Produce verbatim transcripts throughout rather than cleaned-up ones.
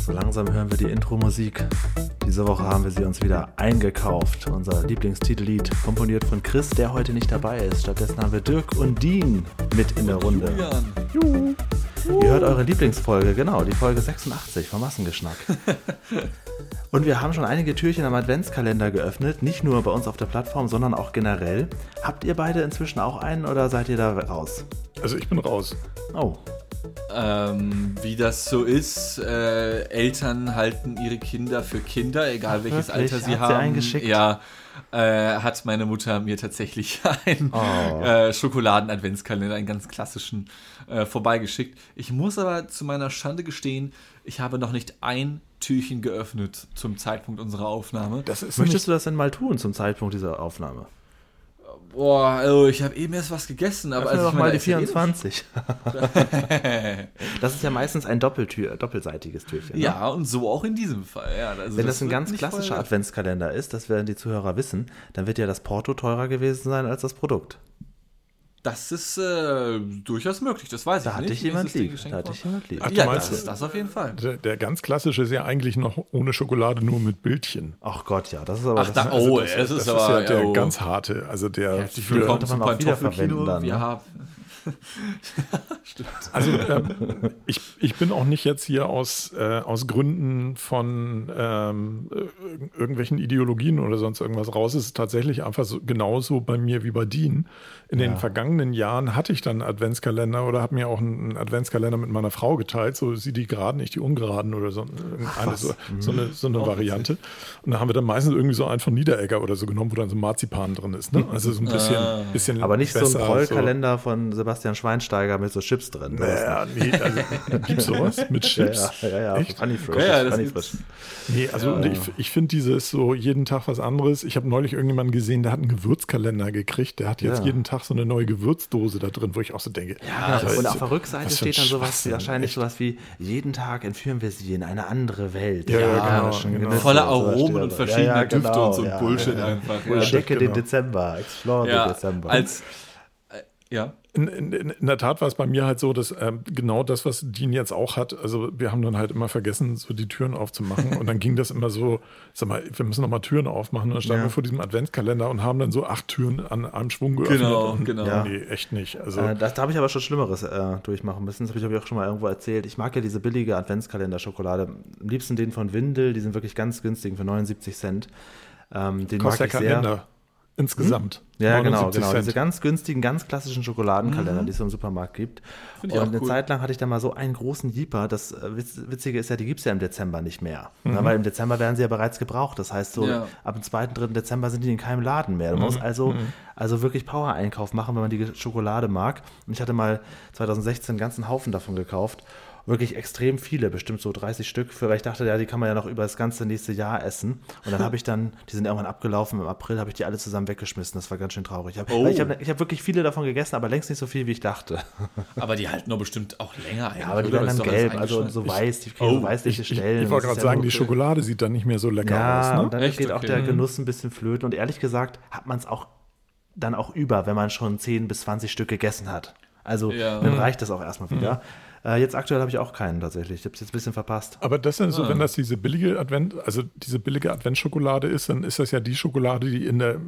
So langsam hören wir die Intro-Musik. Diese Woche haben wir sie uns wieder eingekauft. Unser Lieblingstitellied, komponiert von Chris, der heute nicht dabei ist. Stattdessen haben wir Dirk und Dean mit in der Runde. Julian. Juhu. Ihr hört eure Lieblingsfolge, genau, die Folge sechsundachtzig vom Massengeschmack. Und wir haben schon einige Türchen am Adventskalender geöffnet, nicht nur bei uns auf der Plattform, sondern auch generell. Habt ihr beide inzwischen auch einen oder seid ihr da raus? Also ich bin raus. Oh. Ähm, wie das so ist, äh, Eltern halten ihre Kinder für Kinder, egal Ach, welches wirklich? Alter sie Hat haben. Sie eingeschickt? Ja. Äh, hat meine Mutter mir tatsächlich einen oh. äh, Schokoladen-Adventskalender, einen ganz klassischen, äh, vorbeigeschickt. Ich muss aber zu meiner Schande gestehen, ich habe noch nicht ein Türchen geöffnet zum Zeitpunkt unserer Aufnahme. Das ist Möchtest nicht... du das denn mal tun zum Zeitpunkt dieser Aufnahme? Boah, also ich habe eben erst was gegessen. Aber also ich meine, mal die vierundzwanzig. Das ist ja meistens ein Doppeltür, doppelseitiges Türchen. Ne? Ja, und so auch in diesem Fall. Ja, also wenn das, das ein ganz klassischer voll... Adventskalender ist, das werden die Zuhörer wissen, dann wird ja das Porto teurer gewesen sein als das Produkt. Das ist äh, durchaus möglich, das weiß da ich hatte nicht. Ich jemand lieb, da hatte ich jemand lieb. Ach, ja, meinst, das ist das auf jeden Fall. Der, der ganz klassische ist ja eigentlich noch ohne Schokolade, nur mit Bildchen. Ach Gott, ja, das ist aber... Ach, das, da, oh, also das, es das ist, aber, ist ja der oh. ganz harte, also der... Herzlich willkommen zum Pantoffelkino, wir ne? haben... Stimmt. Also ähm, ich, ich bin auch nicht jetzt hier aus, äh, aus Gründen von ähm, irgendwelchen Ideologien oder sonst irgendwas raus. Es ist tatsächlich einfach so, genauso bei mir wie bei Dean. In ja. den vergangenen Jahren hatte ich dann einen Adventskalender oder habe mir auch einen Adventskalender mit meiner Frau geteilt. So sie die geraden, ich die ungeraden oder so, eine, so, so eine, so eine Variante. Und da haben wir dann meistens irgendwie so einen von Niederegger oder so genommen, wo dann so Marzipan drin ist. Ne? Also so ein bisschen, ah. bisschen aber nicht besser, so ein Rollkalender so. Von Sebastian Sebastian Schweinsteiger mit so Chips drin. Naja, nee, also gibt's sowas mit Chips? Ja, ja, ja. Echt? Funny Frisch. Ja, ja, Funny Frisch. Nee, also ja. ich, ich finde dieses so jeden Tag was anderes. Ich habe neulich irgendjemanden gesehen, der hat einen Gewürzkalender gekriegt. Der hat jetzt ja. jeden Tag so eine neue Gewürzdose da drin, wo ich auch so denke. Ja, ja und auf der Rückseite steht dann sowas, wahrscheinlich echt? sowas wie, jeden Tag entführen wir sie in eine andere Welt. Ja, ja, genau, genau. Voller Aromen und verschiedene ja, ja, genau, Düfte und so ja, Bullshit ja, ja. einfach. Ja, Entdecke genau. den Dezember, explore ja, den Dezember. Als, äh, ja, In, in, in der Tat war es bei mir halt so, dass ähm, genau das, was Dean jetzt auch hat, also wir haben dann halt immer vergessen, so die Türen aufzumachen und dann ging das immer so, sag mal, wir müssen nochmal Türen aufmachen und dann standen ja. wir vor diesem Adventskalender und haben dann so acht Türen an einem Schwung geöffnet. Genau, und, genau. Ja. Nee, echt nicht. Also, äh, das, da habe ich aber schon Schlimmeres äh, durchmachen müssen, das habe ich, hab ich auch schon mal irgendwo erzählt. Ich mag ja diese billige Adventskalender-Schokolade, am liebsten den von Windel, die sind wirklich ganz günstigen für neunundsiebzig Cent. Ähm, den mag ich sehr. Insgesamt. Hm? Ja, genau, genau. Diese ganz günstigen, ganz klassischen Schokoladenkalender, mhm. die es im Supermarkt gibt. Find ich und auch eine cool. Zeit lang hatte ich da mal so einen großen Jeeper. Das Witzige ist ja, die gibt es ja im Dezember nicht mehr. Mhm. Na, weil im Dezember werden sie ja bereits gebraucht. Das heißt, so ja. ab dem zweiten, dritten Dezember sind die in keinem Laden mehr. Man mhm. muss also, mhm. also wirklich Power-Einkauf machen, wenn man die Schokolade mag. Und ich hatte mal zwanzig sechzehn einen ganzen Haufen davon gekauft. Wirklich extrem viele, bestimmt so dreißig Stück, für, weil ich dachte, ja, die kann man ja noch über das ganze nächste Jahr essen. Und dann habe ich dann, die sind irgendwann abgelaufen, im April habe ich die alle zusammen weggeschmissen. Das war ganz schön traurig. Ich habe oh. hab, hab wirklich viele davon gegessen, aber längst nicht so viel, wie ich dachte. Aber die halten doch bestimmt auch länger. Ja, aber die werden dann gelb, also so weiß, die kriegen oh. so weißliche Stellen. Ich, ich wollte gerade ja sagen, die Schokolade sieht dann nicht mehr so lecker ja, aus. Ja, ne? Und dann Echt? geht okay. auch der Genuss ein bisschen flöten. Und ehrlich gesagt hat man es auch dann auch über, wenn man schon zehn bis zwanzig Stück gegessen hat. Also ja. dann reicht das auch erstmal wieder. Mhm. Jetzt aktuell habe ich auch keinen tatsächlich. Ich habe es jetzt ein bisschen verpasst. Aber das sind so, ah. wenn das diese billige Advent, also diese billige Adventsschokolade ist, dann ist das ja die Schokolade, die in der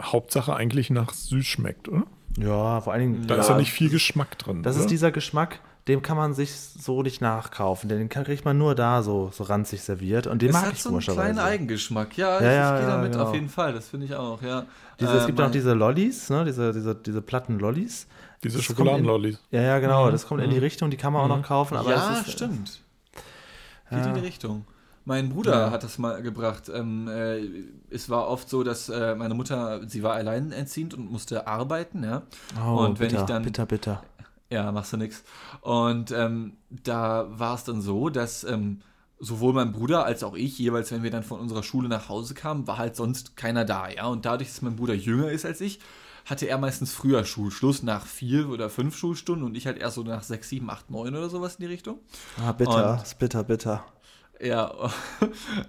Hauptsache eigentlich nach süß schmeckt, oder? Ja, vor allen Dingen. Da ja, ist ja nicht viel Geschmack drin. Das oder? ist dieser Geschmack, dem kann man sich so nicht nachkaufen. Den kriegt man nur da so, so ranzig serviert. Und den es mag ich so komischerweise. Es hat so einen kleinen Eigengeschmack. Ja, ja, ich, ja ich gehe ja, damit genau. auf jeden Fall. Das finde ich auch, ja. Diese, ähm, es gibt auch diese Lollis, ne? diese, diese, diese platten Lollis. Diese Schokoladenlollis. Ja, ja, genau. Das kommt mhm. in die Richtung, die kann man mhm. auch noch kaufen. Aber ja, das ist, stimmt. Geht ja. in die Richtung. Mein Bruder ja. hat das mal gebracht. Ähm, äh, es war oft so, dass äh, meine Mutter, sie war alleinerziehend und musste arbeiten. Ja. Oh, und wenn bitter, ich dann, bitter, bitter. Ja, machst du nix. Und ähm, da war es dann so, dass ähm, sowohl mein Bruder als auch ich, jeweils, wenn wir dann von unserer Schule nach Hause kamen, war halt sonst keiner da. Ja. Und dadurch, dass mein Bruder jünger ist als ich, hatte er meistens früher Schulschluss, nach vier oder fünf Schulstunden und ich halt erst so nach sechs, sieben, acht, neun oder sowas in die Richtung. Ah, bitter, und, ist bitter, bitter. Ja,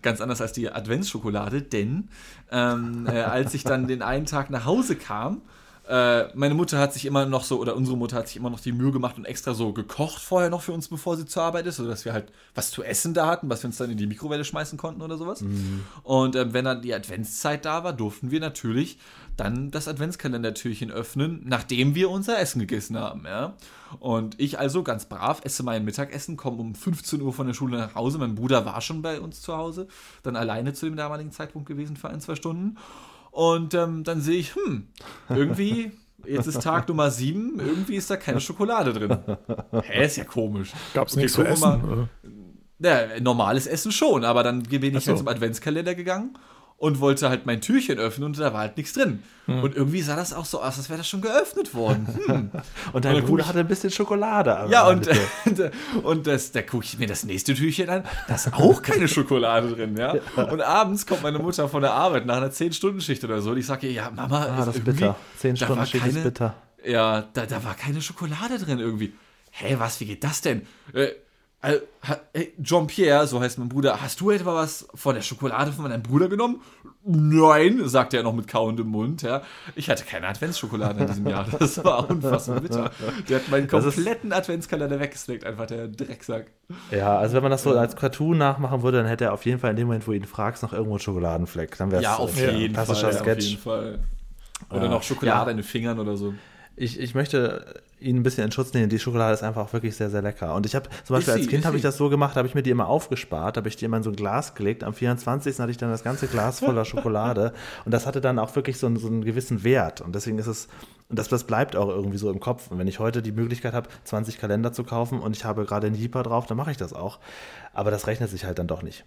ganz anders als die Adventsschokolade, denn ähm, äh, als ich dann den einen Tag nach Hause kam, äh, meine Mutter hat sich immer noch so, oder unsere Mutter hat sich immer noch die Mühe gemacht und extra so gekocht vorher noch für uns, bevor sie zur Arbeit ist, sodass wir halt was zu essen da hatten, was wir uns dann in die Mikrowelle schmeißen konnten oder sowas. Mhm. Und äh, wenn dann die Adventszeit da war, durften wir natürlich dann das Adventskalendertürchen öffnen, nachdem wir unser Essen gegessen haben, ja. Und ich also ganz brav esse mein Mittagessen, komme um fünfzehn Uhr von der Schule nach Hause. Mein Bruder war schon bei uns zu Hause, dann alleine zu dem damaligen Zeitpunkt gewesen für ein, zwei Stunden. Und ähm, dann sehe ich, hm, irgendwie, jetzt ist Tag Nummer sieben, irgendwie ist da keine Schokolade drin. Hä, ist ja komisch. Gab's nichts zu essen? Ja, normales Essen schon, aber dann bin ich so zum Adventskalender gegangen und wollte halt mein Türchen öffnen und da war halt nichts drin. Hm. Und irgendwie sah das auch so aus, als wäre das schon geöffnet worden. Hm. Und dein und Bruder hatte ein bisschen Schokolade. Aber ja, und, und das, da gucke ich mir das nächste Türchen an, da ist auch keine Schokolade drin. Ja? Ja. Und abends kommt meine Mutter von der Arbeit nach einer zehn-Stunden-Schicht oder so und ich sage ihr, ja, Mama, ah, ist das irgendwie, bitter. zehn-Stunden-Schicht ist bitter. Ja, da, da war keine Schokolade drin irgendwie. Hä, was, wie geht das denn? Äh, Jean-Pierre, so heißt mein Bruder, hast du etwa was von der Schokolade von meinem Bruder genommen? Nein, sagte er noch mit kauendem Mund. Ja. Ich hatte keine Adventsschokolade in diesem Jahr. Das war unfassbar bitter. Der hat meinen kompletten Adventskalender weggesnackt, einfach der Drecksack. Ja, also wenn man das so als Cartoon nachmachen würde, dann hätte er auf jeden Fall in dem Moment, wo du ihn fragst, noch irgendwo einen Schokoladenfleck. Dann wär's ja, auf jeden Fall. Sketch. Auf jeden Fall. Oder ja. noch Schokolade ja. in den Fingern oder so. Ich, ich möchte ihn ein bisschen in Schutz nehmen. Die Schokolade ist einfach auch wirklich sehr, sehr lecker. Und ich habe zum Beispiel als Kind habe ich das so gemacht, habe ich mir die immer aufgespart, habe ich die immer in so ein Glas gelegt. Am vierundzwanzigsten hatte ich dann das ganze Glas voller Schokolade. Und das hatte dann auch wirklich so einen, so einen gewissen Wert. Und deswegen ist es, und das, das bleibt auch irgendwie so im Kopf. Und wenn ich heute die Möglichkeit habe, zwanzig Kalender zu kaufen und ich habe gerade einen Jeeper drauf, dann mache ich das auch. Aber das rechnet sich halt dann doch nicht.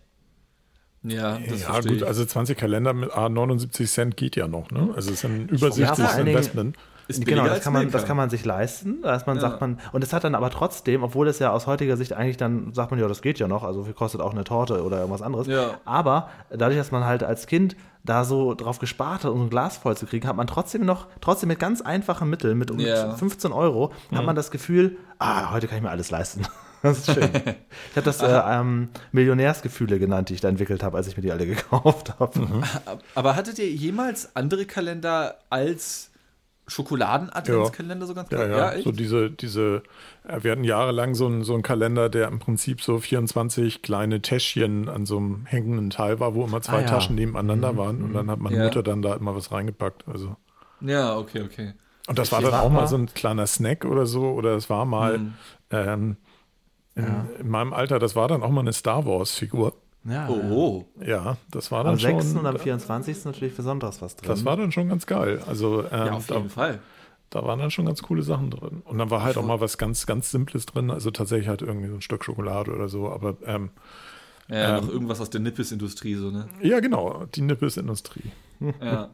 Ja, das ja gut, ich. Also zwanzig Kalender mit neunundsiebzig Cent geht ja noch. Ne? Also es ist ein übersichtliches Investment. Genau, das kann, man, das kann man sich leisten, dass man ja. sagt man, und es hat dann aber trotzdem, obwohl es ja aus heutiger Sicht eigentlich dann, sagt man, ja, das geht ja noch, also kostet auch eine Torte oder irgendwas anderes, ja. aber dadurch, dass man halt als Kind da so drauf gespart hat, um ein Glas voll zu kriegen, hat man trotzdem noch, trotzdem mit ganz einfachen Mitteln, mit um ja. fünfzehn Euro, mhm. hat man das Gefühl, ah, heute kann ich mir alles leisten. Das ist schön. Ich habe das äh, ähm, Millionärsgefühle genannt, die ich da entwickelt habe, als ich mir die alle gekauft habe. Mhm. Aber hattet ihr jemals andere Kalender als Schokoladen-Adventskalender ja. so ganz klar? Ja, ja. ja so diese, diese, wir hatten jahrelang so einen, so einen Kalender, der im Prinzip so vierundzwanzig kleine Täschchen an so einem hängenden Teil war, wo immer zwei ah, ja. Taschen nebeneinander mhm. waren und dann hat meine ja. Mutter dann da immer was reingepackt. Also. Ja, okay, okay. Und das ich war dann war auch mal so ein kleiner Snack oder so, oder es war mal mhm. ähm, in, ja. in meinem Alter, das war dann auch mal eine Star Wars-Figur. Ja, oh, ja. ja, das war dann am schon. Am sechsten und am vierundzwanzigsten natürlich besonders was drin. Das war dann schon ganz geil. Also, ähm, ja, auf jeden da, Fall. Da waren dann schon ganz coole Sachen drin. Und dann war halt auch mal was ganz, ganz Simples drin. Also tatsächlich halt irgendwie so ein Stück Schokolade oder so. Aber ähm, ja, ähm, noch irgendwas aus der Nippes-Industrie so, ne? Ja, genau, die Nippes-Industrie. Ja.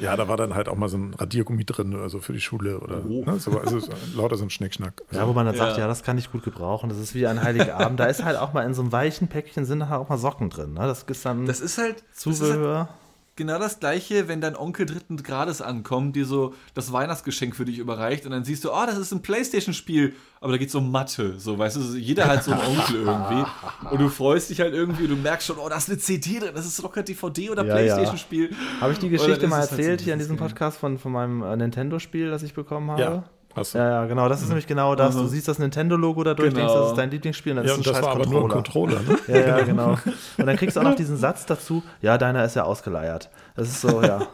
ja, da war dann halt auch mal so ein Radiergummi drin oder so für die Schule oder oh. ne, so, also so, lauter so ein Schnickschnack. Also, ja, wo man dann ja. sagt, ja, das kann ich gut gebrauchen, das ist wie ein Heiligabend. Da ist halt auch mal in so einem weichen Päckchen sind dann halt auch mal Socken drin. Ne? Das ist dann das ist halt Zubehör. Genau das Gleiche, wenn dein Onkel dritten Grades ankommt, dir so das Weihnachtsgeschenk für dich überreicht und dann siehst du, oh, das ist ein Playstation-Spiel, aber da geht's um Mathe, so, weißt du, jeder hat so einen Onkel irgendwie und du freust dich halt irgendwie und du merkst schon, oh, da ist eine C D drin, das ist locker D V D oder ja, Playstation-Spiel. Ja. Habe ich die Geschichte mal erzählt halt so hier in diesem Podcast von, von meinem äh, Nintendo-Spiel, das ich bekommen habe? Ja. So. Ja, ja, genau, das ist nämlich genau das. Mhm. Du siehst das Nintendo-Logo da durch, genau. denkst, das ist dein Lieblingsspiel und dann ja, ist ein scheiß Controller. Controller, ne? Ja, ja, genau. Und dann kriegst du auch noch diesen Satz dazu, ja, deiner ist ja ausgeleiert. Das ist so, ja.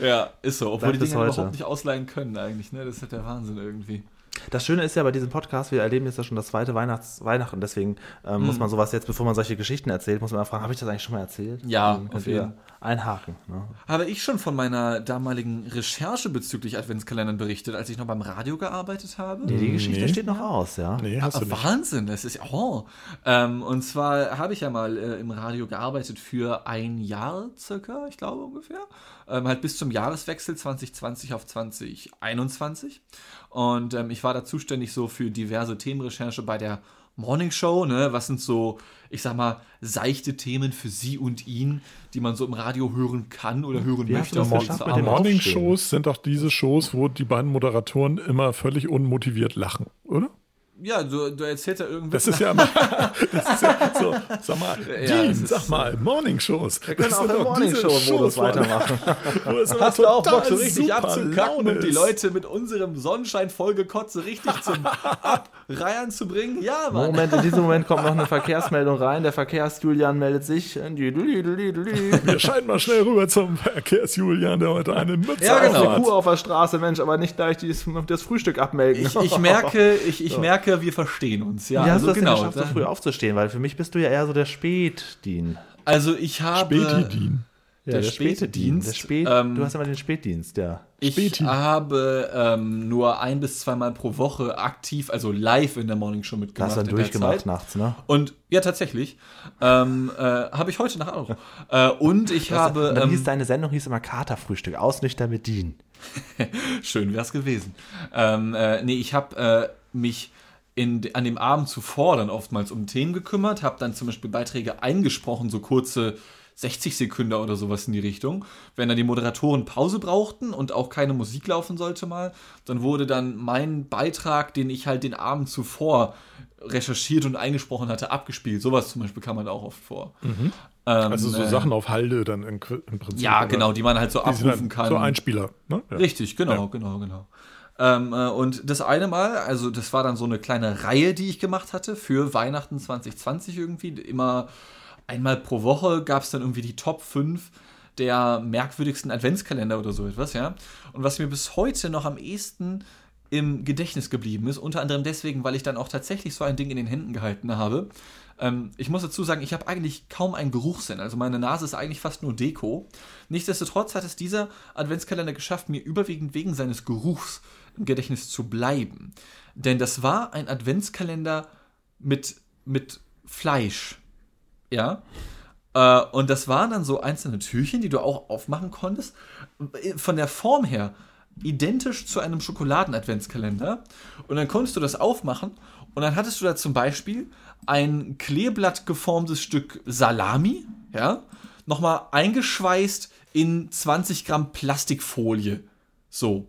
ja, ist so, obwohl Seit die Dinge überhaupt nicht ausleihen können eigentlich, ne? Das ist halt der Wahnsinn irgendwie. Das Schöne ist ja bei diesem Podcast, wir erleben jetzt ja schon das zweite Weihnachts- Weihnachten, deswegen ähm, mhm. muss man sowas jetzt, bevor man solche Geschichten erzählt, muss man fragen, habe ich das eigentlich schon mal erzählt? Ja, und, auf jeden Fall. Ein Haken. Ne? Habe ich schon von meiner damaligen Recherche bezüglich Adventskalendern berichtet, als ich noch beim Radio gearbeitet habe? Nee, die Geschichte nee. steht noch aus, ja. Nee, hast ah, du nicht. Wahnsinn, das ist, oh. Ähm, und zwar habe ich ja mal äh, im Radio gearbeitet für ein Jahr circa, ich glaube ungefähr, ähm, halt bis zum Jahreswechsel zwanzig zwanzig auf zwanzig einundzwanzig. Und ähm, ich war da zuständig so für diverse Themenrecherche bei der Morning Show, ne? Was sind so, ich sag mal, seichte Themen für Sie und ihn, die man so im Radio hören kann oder hören ja, möchte. Die Morning Shows sind auch diese Shows, wo die beiden Moderatoren immer völlig unmotiviert lachen, oder? Ja, du, du erzählst ja irgendwas. Das ist ja mal, das ist ja so, sag mal, ja, Dean, sag mal, Morningshows. Wir können das auch im Morningshow-Modus weitermachen. Hast du auch Bock, so richtig abzukacken und die Leute mit unserem Sonnenschein-Folgekotz so richtig zum Abreihen zu bringen? Ja, Mann. Moment, in diesem Moment kommt noch eine Verkehrsmeldung rein. Der Verkehrs-Julian meldet sich. Wir scheinen mal schnell rüber zum Verkehrs-Julian, der heute eine Mütze ja, genau. auf hat. Kuh auf der Straße, Mensch, aber nicht gleich dieses, das Frühstück abmelden. Ich, ich merke, ich, ich so. merke, wir verstehen uns. Ja, wie hast also du das genau, denn geschafft, so früh aufzustehen? Weil für mich bist du ja eher so der Spät-Dean. Also ich habe... Späti-Dean. Ja, der, der Spätedienst. Der Spät, ähm, du hast immer den Spätdienst, ja. Späti. Ich habe ähm, nur ein- bis zweimal pro Woche aktiv, also live in der Morning Show mitgemacht. Das hast du durchgemacht nachts, ne? Und, ja, tatsächlich. Ähm, äh, habe ich heute Nacht auch noch. äh, und ich also, habe... Und dann ähm, hieß deine Sendung hieß immer Katerfrühstück, ausnüchtern mit Dean. Schön wär's gewesen. Ähm, äh, nee, ich habe äh, mich... In, an dem Abend zuvor dann oftmals um Themen gekümmert, habe dann zum Beispiel Beiträge eingesprochen, so kurze sechzig Sekünder oder sowas in die Richtung. Wenn dann die Moderatoren Pause brauchten und auch keine Musik laufen sollte mal, dann wurde dann mein Beitrag, den ich halt den Abend zuvor recherchiert und eingesprochen hatte, abgespielt. Sowas zum Beispiel kam man auch oft vor. Mhm. Ähm, also so äh, Sachen auf Halde dann im, im Prinzip. Ja, genau, die man halt so abrufen kann. So Einspieler, ne? Ja. Richtig, genau, ja. genau, genau. Ähm, äh, und das eine Mal, also das war dann so eine kleine Reihe, die ich gemacht hatte für Weihnachten zwanzig zwanzig irgendwie. Immer einmal pro Woche gab es dann irgendwie die Top fünf der merkwürdigsten Adventskalender oder so etwas, ja. Und was mir bis heute noch am ehesten im Gedächtnis geblieben ist, unter anderem deswegen, weil ich dann auch tatsächlich so ein Ding in den Händen gehalten habe. Ähm, ich muss dazu sagen, ich habe eigentlich kaum einen Geruchssinn. Also meine Nase ist eigentlich fast nur Deko. Nichtsdestotrotz hat es dieser Adventskalender geschafft, mir überwiegend wegen seines Geruchs im Gedächtnis zu bleiben. Denn das war ein Adventskalender mit, mit Fleisch. Ja. Äh, und das waren dann so einzelne Türchen, die du auch aufmachen konntest. Von der Form her identisch zu einem Schokoladen-Adventskalender. Und dann konntest du das aufmachen und dann hattest du da zum Beispiel ein Kleeblatt geformtes Stück Salami, ja, nochmal eingeschweißt in zwanzig Gramm Plastikfolie. So.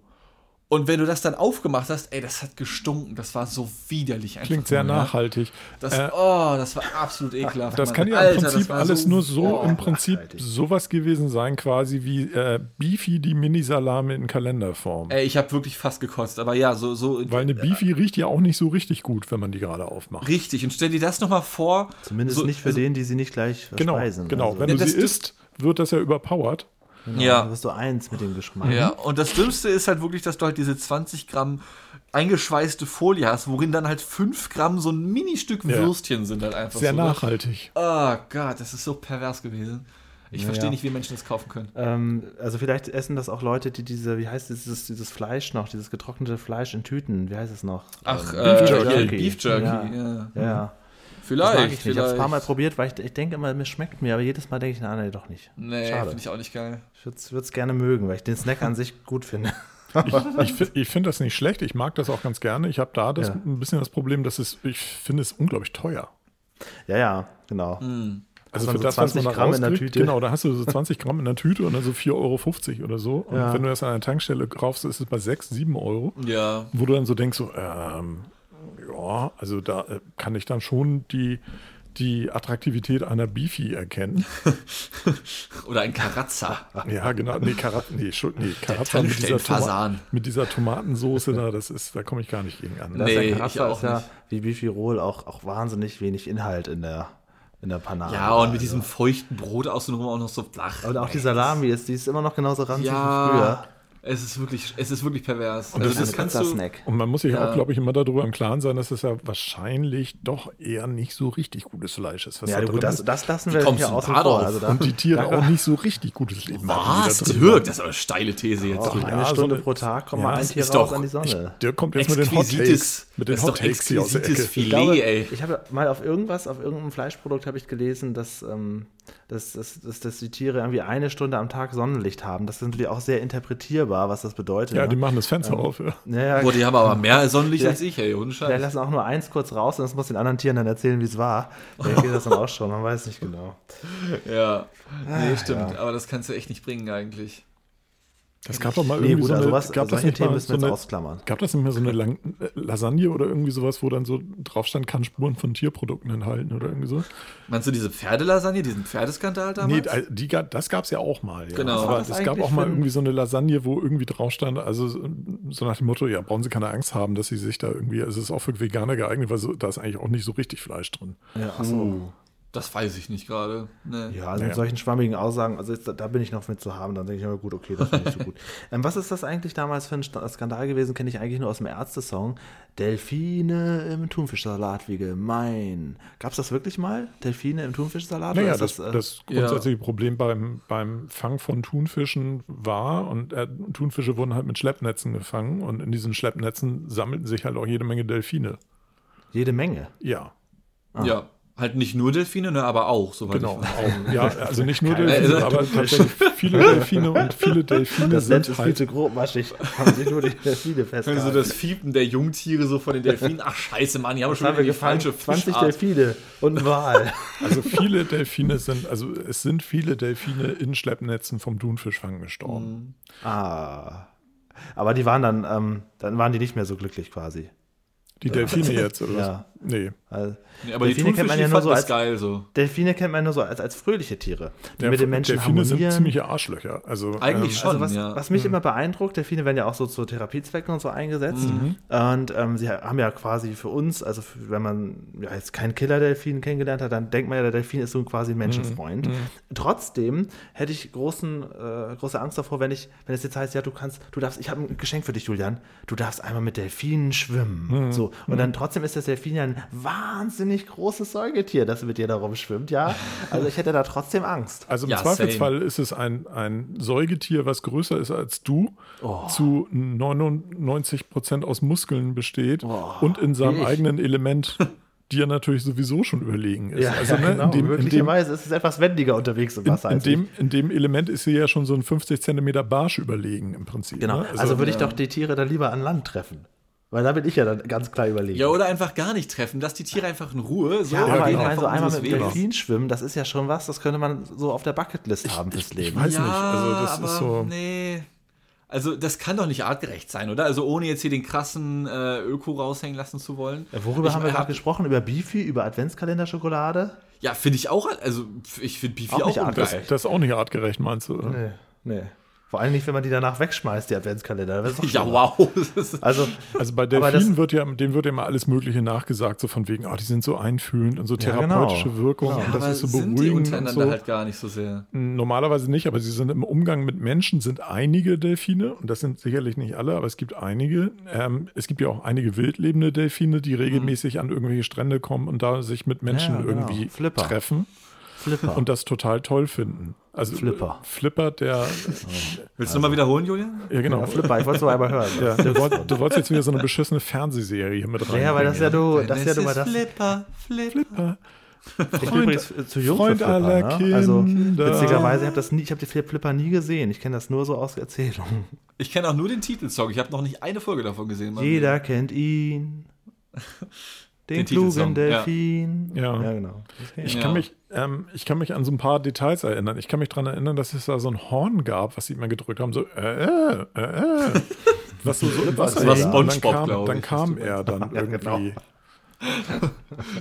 Und wenn du das dann aufgemacht hast, ey, das hat gestunken. Das war so widerlich. Einfach Klingt sehr nachhaltig. Das, äh, oh, das war absolut ekelhaft. Das Mann. kann ja im Alter, Prinzip alles so, nur so oh, im Prinzip nachhaltig. sowas gewesen sein, quasi wie äh, Beefy die Mini-Salame in Kalenderform. Ey, ich habe wirklich fast gekotzt, aber ja, so... so Weil eine Beefy ja. riecht ja auch nicht so richtig gut, wenn man die gerade aufmacht. Richtig, und stell dir das nochmal vor... Zumindest so, nicht für also, den, die sie nicht gleich verspeisen. Genau, genau. Also. Wenn du sie isst, wird das ja überpowered. Genau, ja. Dann bist du eins mit dem Geschmack. Ja, und das Dümmste ist halt wirklich, dass du halt diese zwanzig Gramm eingeschweißte Folie hast, worin dann halt fünf Gramm so ein Ministück ja. Würstchen sind halt einfach. Sehr so nachhaltig. Oh Gott, das ist so pervers gewesen. Ich ja, verstehe ja. nicht, wie Menschen das kaufen können. Ähm, also vielleicht essen das auch Leute, die diese, wie heißt dieses, dieses Fleisch noch, dieses getrocknete Fleisch in Tüten, wie heißt es noch? Ach, ähm, Beef Jerky. Jerky. Beef Jerky, ja. ja. ja. ja. Vielleicht, das mag ich nicht. Vielleicht. Ich habe es ein paar Mal probiert, weil ich, ich denke immer, es schmeckt mir, aber jedes Mal denke ich, na, nee, doch nicht. Nee, finde ich auch nicht geil. Ich würde es gerne mögen, weil ich den Snack an sich gut finde. Ich, ich, ich finde das nicht schlecht, ich mag das auch ganz gerne. Ich habe da das, ja. ein bisschen das Problem, dass es, ich finde es unglaublich teuer. Ja, ja, genau. Mhm. Also für so das, was man da Gramm in der Tüte. Genau, da hast du so zwanzig Gramm in der Tüte und dann so vier Euro fünfzig oder so. Und ja. wenn du das an der Tankstelle kaufst, ist es bei sechs, sieben Euro. Ja. Wo du dann so denkst, so, ähm, ja, also da äh, kann ich dann schon die, die Attraktivität einer Beefy erkennen. Oder ein Karazza. Ja, genau. Nee, Karazza nee, nee, mit, dieser Toma- mit dieser Tomatensoße, da, das ist, da komme ich gar nicht gegen an. Nee, nee, Karazza ist ja wie Beefy Roll auch, auch wahnsinnig wenig Inhalt in der in der Panade. Ja, und mit also. diesem feuchten Brot außenrum auch noch so flach. Und auch die Salami, ist, die ist immer noch genauso ranzig ja. wie früher. Es ist wirklich, es ist wirklich pervers. Und, also das kannst du, und man muss sich ja. auch, glaube ich, immer darüber im Klaren sein, dass es ja wahrscheinlich doch eher nicht so richtig gutes Fleisch ist. Was ja, da gut, das, das lassen wir ja außen vor. Also da, und die Tiere da, auch nicht so richtig gutes Leben haben. Was, Dirk? Das ist eine steile These jetzt. Doch, eine ja, Stunde so pro Tag kommt ja, mal ein Tier raus doch, an die Sonne. Ich, Dirk kommt jetzt mit den Hot Takes. Mit den Hot Takes hier aus der Ecke. Filet, ich glaube, ey. Ich habe mal auf irgendwas, auf irgendeinem Fleischprodukt habe ich gelesen, dass... Ähm, Dass, dass, dass, dass die Tiere irgendwie eine Stunde am Tag Sonnenlicht haben. Das ist natürlich auch sehr interpretierbar, was das bedeutet. Ja, die machen das Fenster ähm, auf. Ja. Ja, Boah, die haben aber mehr Sonnenlicht ja, als ich, ey, ohne Scheiß. Die lassen auch nur eins kurz raus und das muss den anderen Tieren dann erzählen, wie es war. Vielleicht geht das dann auch schon, man weiß nicht genau. Ja, nee, stimmt. Ja. Aber das kannst du echt nicht bringen eigentlich. Das gab doch mal irgendwie nee, gut, so eine, also was, gab das nicht mal so eine, ausklammern. Gab das nicht mehr so eine Lang- Lasagne oder irgendwie sowas, wo dann so drauf stand, kann Spuren von Tierprodukten enthalten oder irgendwie so? Meinst du diese Pferdelasagne, diesen Pferdeskandal damals? Nee, die, das gab es ja auch mal. Ja. Genau. Aber es gab auch mal irgendwie so eine Lasagne, wo irgendwie drauf stand, also so nach dem Motto, ja, brauchen Sie keine Angst haben, dass Sie sich da irgendwie, also es ist auch für Veganer geeignet, weil so, da ist eigentlich auch nicht so richtig Fleisch drin. Ja, ach so. Uh. Das weiß ich nicht gerade. Nee. Ja, also naja. mit solchen schwammigen Aussagen, also jetzt, da bin ich noch mit zu haben, dann denke ich mir, gut, okay, das finde ich so gut. Ähm, was ist das eigentlich damals für ein Skandal gewesen, kenne ich eigentlich nur aus dem Ärzte-Song. Delfine im Thunfischsalat, wie gemein. Gab es das wirklich mal? Delfine im Thunfischsalat? Naja, das, das, äh, das grundsätzliche ja. Problem beim, beim Fang von Thunfischen war, und äh, Thunfische wurden halt mit Schleppnetzen gefangen und in diesen Schleppnetzen sammelten sich halt auch jede Menge Delfine. Jede Menge? Ja. Ah. Ja. Halt nicht nur Delfine, ne, aber auch, soweit genau, ich weiß. Ja, also nicht nur Delfine, Keine, aber tatsächlich viele Delfine und viele Delfine das sind ist halt... viel zu grobmaschig, haben sich nur die Delfine festgehalten. Also das Fiepen der Jungtiere so von den Delfinen, ach scheiße, Mann, die haben das schon haben wieder die falsche zwanzig Fischart. Delfine und ein Wal. Also viele Delfine sind, also es sind viele Delfine in Schleppnetzen vom Thunfischfang gestorben. Mhm. Ah, aber die waren dann, ähm, dann waren die nicht mehr so glücklich quasi. Die Delfine jetzt, oder? Ja. Nee. Also, nee. Aber Delfine die kennt man ja nur so als geil, so. Delfine kennt man nur so als, als fröhliche Tiere, die ja, mit den Menschen Delfine harmonieren. Sind ziemliche Arschlöcher. Also, eigentlich ähm, schon, also was, ja. was mich mhm. immer beeindruckt, Delfine werden ja auch so zu Therapiezwecken und so eingesetzt. Mhm. Und ähm, sie haben ja quasi für uns, also für, wenn man ja, jetzt keinen Killer-Delfin kennengelernt hat, dann denkt man ja, der Delfin ist so quasi ein Menschenfreund. Mhm. Mhm. Trotzdem hätte ich großen, äh, große Angst davor, wenn ich, wenn es jetzt heißt, ja, du kannst, du darfst, ich habe ein Geschenk für dich, Julian, du darfst einmal mit Delfinen schwimmen. Mhm. So. Und dann trotzdem ist das Delfin ja ein wahnsinnig großes Säugetier, das mit dir da rumschwimmt, ja. Also ich hätte da trotzdem Angst. Also im ja, Zweifelsfall same. Ist es ein, ein Säugetier, was größer ist als du, oh. zu neunundneunzig Prozent aus Muskeln besteht oh. und in seinem ich. eigenen Element dir natürlich sowieso schon überlegen ist. Ja, also, ja, genau. in dem, möglicherweise in dem, ist es etwas wendiger unterwegs im Wasser. In, in, dem, in dem Element ist sie ja schon so ein fünfzig Zentimeter Barsch überlegen im Prinzip. Genau. Ne? Also, also würde ich doch die Tiere dann lieber an Land treffen. Weil da bin ich ja dann ganz klar überlegen. Ja, oder einfach gar nicht treffen. Lass die Tiere einfach in Ruhe. So ja, aber ich meine, so einmal mit dem Delfin schwimmen, das ist ja schon was, das könnte man so auf der Bucketlist ich, haben fürs Leben. Ich weiß ja, nicht. Also das aber ist so. Nee. Also das kann doch nicht artgerecht sein, oder? Also ohne jetzt hier den krassen äh, Öko raushängen lassen zu wollen. Ja, worüber ich, haben wir gerade gesprochen? Über Beefy, über Adventskalenderschokolade? Ja, finde ich auch. Also ich finde Beefy auch, auch nicht artgerecht. Das, das ist auch nicht artgerecht, meinst du? Oder? Nee, nee. Vor allem nicht, wenn man die danach wegschmeißt, die Adventskalender. Das ist ja, wow. Also, also bei Delfinen wird ja, dem wird ja immer alles Mögliche nachgesagt, so von wegen, oh, die sind so einfühlend und so therapeutische ja, genau. Wirkung. Ja, und das aber ist so sind beruhigend. Die untereinander und so. Halt gar nicht so sehr. Normalerweise nicht, aber sie sind im Umgang mit Menschen, sind einige Delfine, und das sind sicherlich nicht alle, aber es gibt einige. Ähm, es gibt ja auch einige wildlebende Delfine, die regelmäßig mhm. an irgendwelche Strände kommen und da sich mit Menschen ja, genau. irgendwie Flipper. treffen. Flipper. Und das total toll finden. Also Flipper. Flipper, der... Willst also. du mal wiederholen, Julian? Ja, genau. Ja, Flipper, ich wollte es nur einmal hören. Ja, du, wolltest, du wolltest jetzt wieder so eine beschissene Fernsehserie mit rein. Ja, weil das ja du... Das ja du mal das. Flipper, Flipper. Ich bin übrigens zu jung Freund für Flipper, aller ne? Kinder. Also, witzigerweise, ich habe das nie, ich habe die Flipper nie gesehen. Ich kenne das nur so aus Erzählungen. Ich kenne auch nur den Titelsong. Ich habe noch nicht eine Folge davon gesehen. Jeder Mann. kennt ihn. Den, den klugen Delfin. Ja. Ja. ja, genau. Okay. Ich, ja. Kann mich, ähm, ich kann mich an so ein paar Details erinnern. Ich kann mich daran erinnern, dass es da so ein Horn gab, was sie immer gedrückt haben. So, äh, äh, äh. Was so, so im Wasser war SpongeBob, glaube ich. Dann kam er dann irgendwie.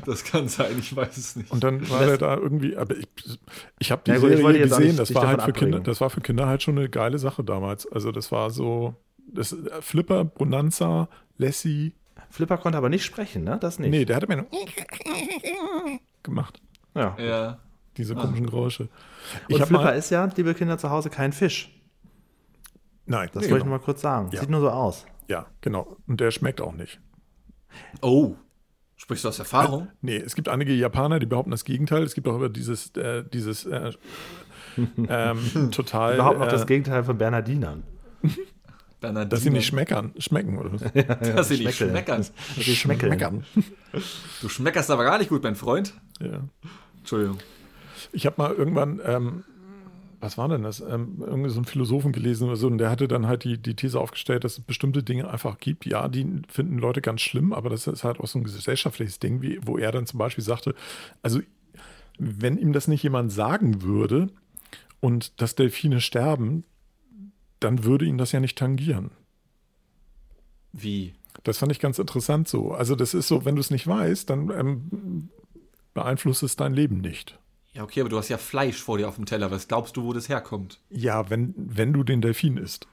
Das kann sein, ich weiß es nicht. Und dann war das, er da irgendwie, aber ich, ich habe die ja, gut, Serie ich gesehen, nicht, das war halt für abbringen. Kinder, das war für Kinder halt schon eine geile Sache damals. Also das war so, das Flipper, Bonanza, Lassie. Flipper konnte aber nicht sprechen, ne? Das nicht. Nee, der hatte mir nur gemacht. Ja. ja. Diese komischen ah. Geräusche. Ich Und Flipper mal... ist ja, liebe Kinder zu Hause, kein Fisch. Nein. Das nee, wollte genau. ich nur mal kurz sagen. Ja. Sieht nur so aus. Ja, genau. Und der schmeckt auch nicht. Oh. Sprichst du aus Erfahrung? Äh, nee, es gibt einige Japaner, die behaupten das Gegenteil. Es gibt auch über dieses, äh, dieses äh, ähm, total... Überhaupt noch äh, das Gegenteil von Bernardinern. Dass sie nicht schmeckern, schmecken, oder? Ja, ja, dass sie nicht schmeckern. schmeckern. Du schmeckerst aber gar nicht gut, mein Freund. Ja. Entschuldigung. Ich habe mal irgendwann, ähm, was war denn das? Ähm, irgendwie so einen Philosophen gelesen oder so, und der hatte dann halt die, die These aufgestellt, dass es bestimmte Dinge einfach gibt. Ja, die finden Leute ganz schlimm, aber das ist halt auch so ein gesellschaftliches Ding, wie, wo er dann zum Beispiel sagte, also wenn ihm das nicht jemand sagen würde und dass Delfine sterben, dann würde ihn das ja nicht tangieren. Wie? Das fand ich ganz interessant so. Also das ist so, wenn du es nicht weißt, dann ähm, beeinflusst es dein Leben nicht. Ja, okay, aber du hast ja Fleisch vor dir auf dem Teller. Was glaubst du, wo das herkommt? Ja, wenn, wenn du den Delfin isst.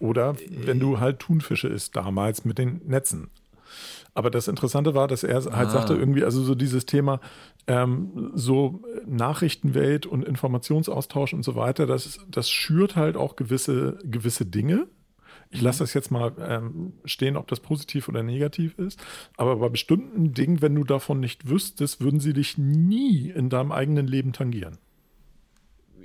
Oder äh, wenn du halt Thunfische isst, damals mit den Netzen. Aber das Interessante war, dass er halt ah. sagte irgendwie, also so dieses Thema ähm, so Nachrichtenwelt und Informationsaustausch und so weiter, das, das schürt halt auch gewisse, gewisse Dinge. Ich lasse das jetzt mal ähm, stehen, ob das positiv oder negativ ist. Aber bei bestimmten Dingen, wenn du davon nicht wüsstest, würden sie dich nie in deinem eigenen Leben tangieren.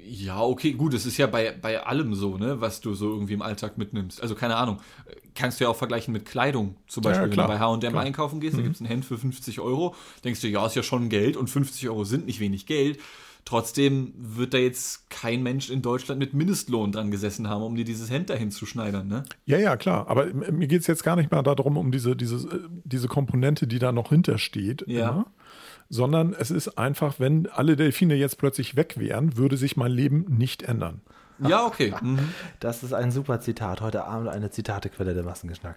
Ja, okay, gut, es ist ja bei, bei allem so, ne, was du so irgendwie im Alltag mitnimmst. Also keine Ahnung, kannst du ja auch vergleichen mit Kleidung. Zum Beispiel, ja, klar, wenn du bei H und M klar. einkaufen gehst, mhm. da gibt es ein Hemd für fünfzig Euro. Denkst du, ja, ist ja schon Geld und fünfzig Euro sind nicht wenig Geld. Trotzdem wird da jetzt kein Mensch in Deutschland mit Mindestlohn dran gesessen haben, um dir dieses Hemd dahin zu schneidern, ne? Ja, ja, klar. Aber mir geht es jetzt gar nicht mal darum, um diese, diese, diese Komponente, die da noch hintersteht. Ja. Immer. Sondern es ist einfach, wenn alle Delfine jetzt plötzlich weg wären, würde sich mein Leben nicht ändern. Ja, okay. Mhm. Das ist ein super Zitat. Heute Abend eine Zitatequelle der Massengeschmack.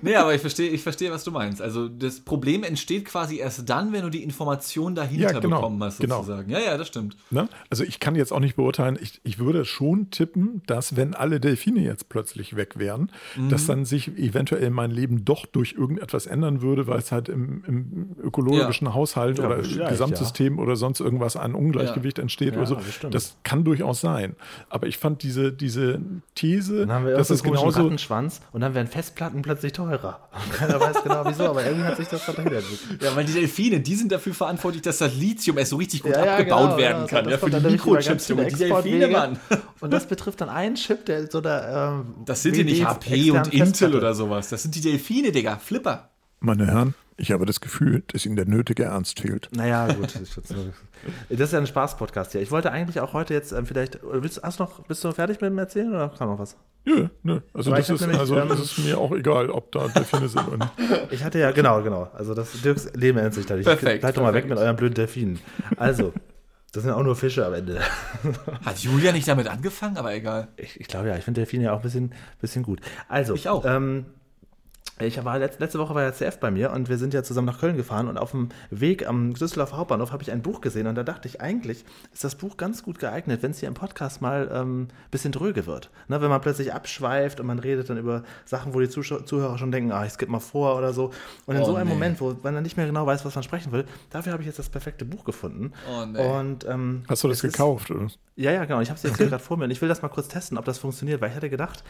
Nee, aber ich verstehe, ich verstehe, was du meinst. Also das Problem entsteht quasi erst dann, wenn du die Information dahinter ja, genau, bekommen hast, sozusagen. Genau. Ja, ja, das stimmt. Ne? Also ich kann jetzt auch nicht beurteilen, ich, ich würde schon tippen, dass wenn alle Delfine jetzt plötzlich weg wären, mhm. dass dann sich eventuell mein Leben doch durch irgendetwas ändern würde, weil es halt im, im ökologischen ja. Haushalt ja, oder Gesamtsystem ja. oder sonst irgendwas ein Ungleichgewicht ja. entsteht ja, oder so. Das, das kann durchaus sein. Aber ich fand diese, diese These, dann haben wir das ist genauso Rattenschwanz und dann werden Festplatten plötzlich teurer. Und keiner weiß genau wieso, aber irgendwie hat sich das verändert. Ja, weil die Delfine, die sind dafür verantwortlich, dass das Lithium erst so richtig gut ja, abgebaut ja, genau, werden ja, kann. Ja, für die Mikrochips, Junge, die Delfine, Mann. Und das betrifft dann einen Chip, der so da. Ähm, das sind ja nicht H P und Intel oder sowas. Das sind die Delfine, Digga. Flipper. Meine Herren. Ich habe das Gefühl, dass Ihnen der nötige Ernst fehlt. Naja, gut. Das ist ja ein Spaß-Podcast hier. Ich wollte eigentlich auch heute jetzt ähm, vielleicht. Willst, hast du noch, bist du noch fertig mit dem Erzählen oder kann noch was? Ja, ne. Also, das ist, nämlich, also ähm, das ist mir auch egal, ob da Delfine sind oder nicht. Ich hatte ja, genau, genau. Also, das Dirks Leben ändert sich dadurch. Perfekt. Bleibt doch mal weg mit euren blöden Delfinen. Also, das sind auch nur Fische am Ende. Hat Julia nicht damit angefangen? Aber egal. Ich, ich glaube ja. Ich finde Delfine ja auch ein bisschen, bisschen gut. Also, ich auch. Ähm, Ich war letzte Woche war ja C F bei mir und wir sind ja zusammen nach Köln gefahren und auf dem Weg am Düsseldorfer Hauptbahnhof habe ich ein Buch gesehen und da dachte ich, eigentlich ist das Buch ganz gut geeignet, wenn es hier im Podcast mal ein ähm, bisschen dröge wird. Ne, wenn man plötzlich abschweift und man redet dann über Sachen, wo die Zuschau- Zuhörer schon denken, ah, ich skippe mal vor oder so. Und in oh, so einem nee. Moment, wo man dann nicht mehr genau weiß, was man sprechen will, dafür habe ich jetzt das perfekte Buch gefunden. Oh, nee. Und, ähm, hast du das gekauft? Ist, oder? Ja, ja, genau. Ich habe es jetzt gerade vor mir und ich will das mal kurz testen, ob das funktioniert, weil ich hatte gedacht,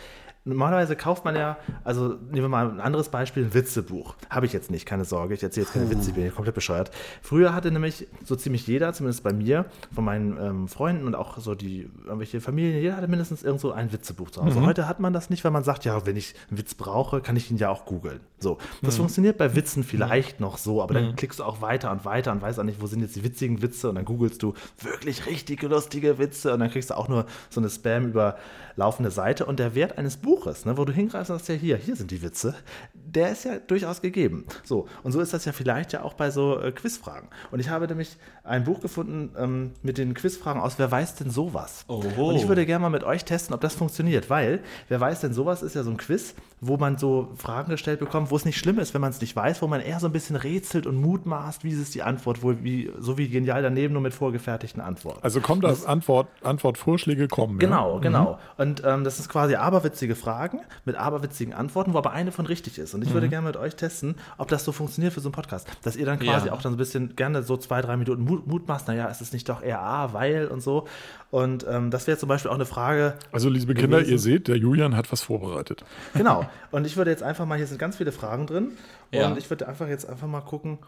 normalerweise kauft man ja, also nehmen wir mal ein anderes Beispiel, ein Witzebuch. Habe ich jetzt nicht, keine Sorge, ich erzähle jetzt keine Witze, ich bin hier komplett bescheuert. Früher hatte nämlich so ziemlich jeder, zumindest bei mir, von meinen ähm, Freunden und auch so die irgendwelche Familien, jeder hatte mindestens irgend so ein Witzebuch zu Hause. Mhm. Heute hat man das nicht, weil man sagt, ja, wenn ich einen Witz brauche, kann ich ihn ja auch googeln. So, das mhm. funktioniert bei Witzen vielleicht mhm. noch so, aber dann mhm. klickst du auch weiter und weiter und weißt auch nicht, wo sind jetzt die witzigen Witze und dann googelst du wirklich richtig lustige Witze und dann kriegst du auch nur so eine Spam über laufende Seite und der Wert eines Buches Buches, ne, wo du hingreifst und sagst, ja hier, hier sind die Witze, der ist ja durchaus gegeben. So, und so ist das ja vielleicht ja auch bei so äh, Quizfragen. Und ich habe nämlich ein Buch gefunden ähm, mit den Quizfragen aus Wer weiß denn sowas? Oho. Und ich würde gerne mal mit euch testen, ob das funktioniert, weil Wer weiß denn sowas ist ja so ein Quiz, wo man so Fragen gestellt bekommt, wo es nicht schlimm ist, wenn man es nicht weiß, wo man eher so ein bisschen rätselt und mutmaßt, wie ist die Antwort, wohl wie, so wie Genial daneben, nur mit vorgefertigten Antworten. Also kommt das, das Antwort, Antwortvorschläge kommen. Genau, ja? genau. Mhm. Und ähm, das ist quasi aberwitzige Fragen mit aberwitzigen Antworten, wo aber eine von richtig ist. Und ich mhm. würde gerne mit euch testen, ob das so funktioniert für so einen Podcast. Dass ihr dann quasi ja. auch dann so ein bisschen gerne so zwei, drei Minuten Mut, Mut macht. Naja, ist es nicht doch eher A, weil und so. Und ähm, das wäre zum Beispiel auch eine Frage. Also liebe Kinder, ihr seht, der Julian hat was vorbereitet. Genau. Und ich würde jetzt einfach mal, hier sind ganz viele Fragen drin. Ja. Und ich würde einfach jetzt einfach mal gucken,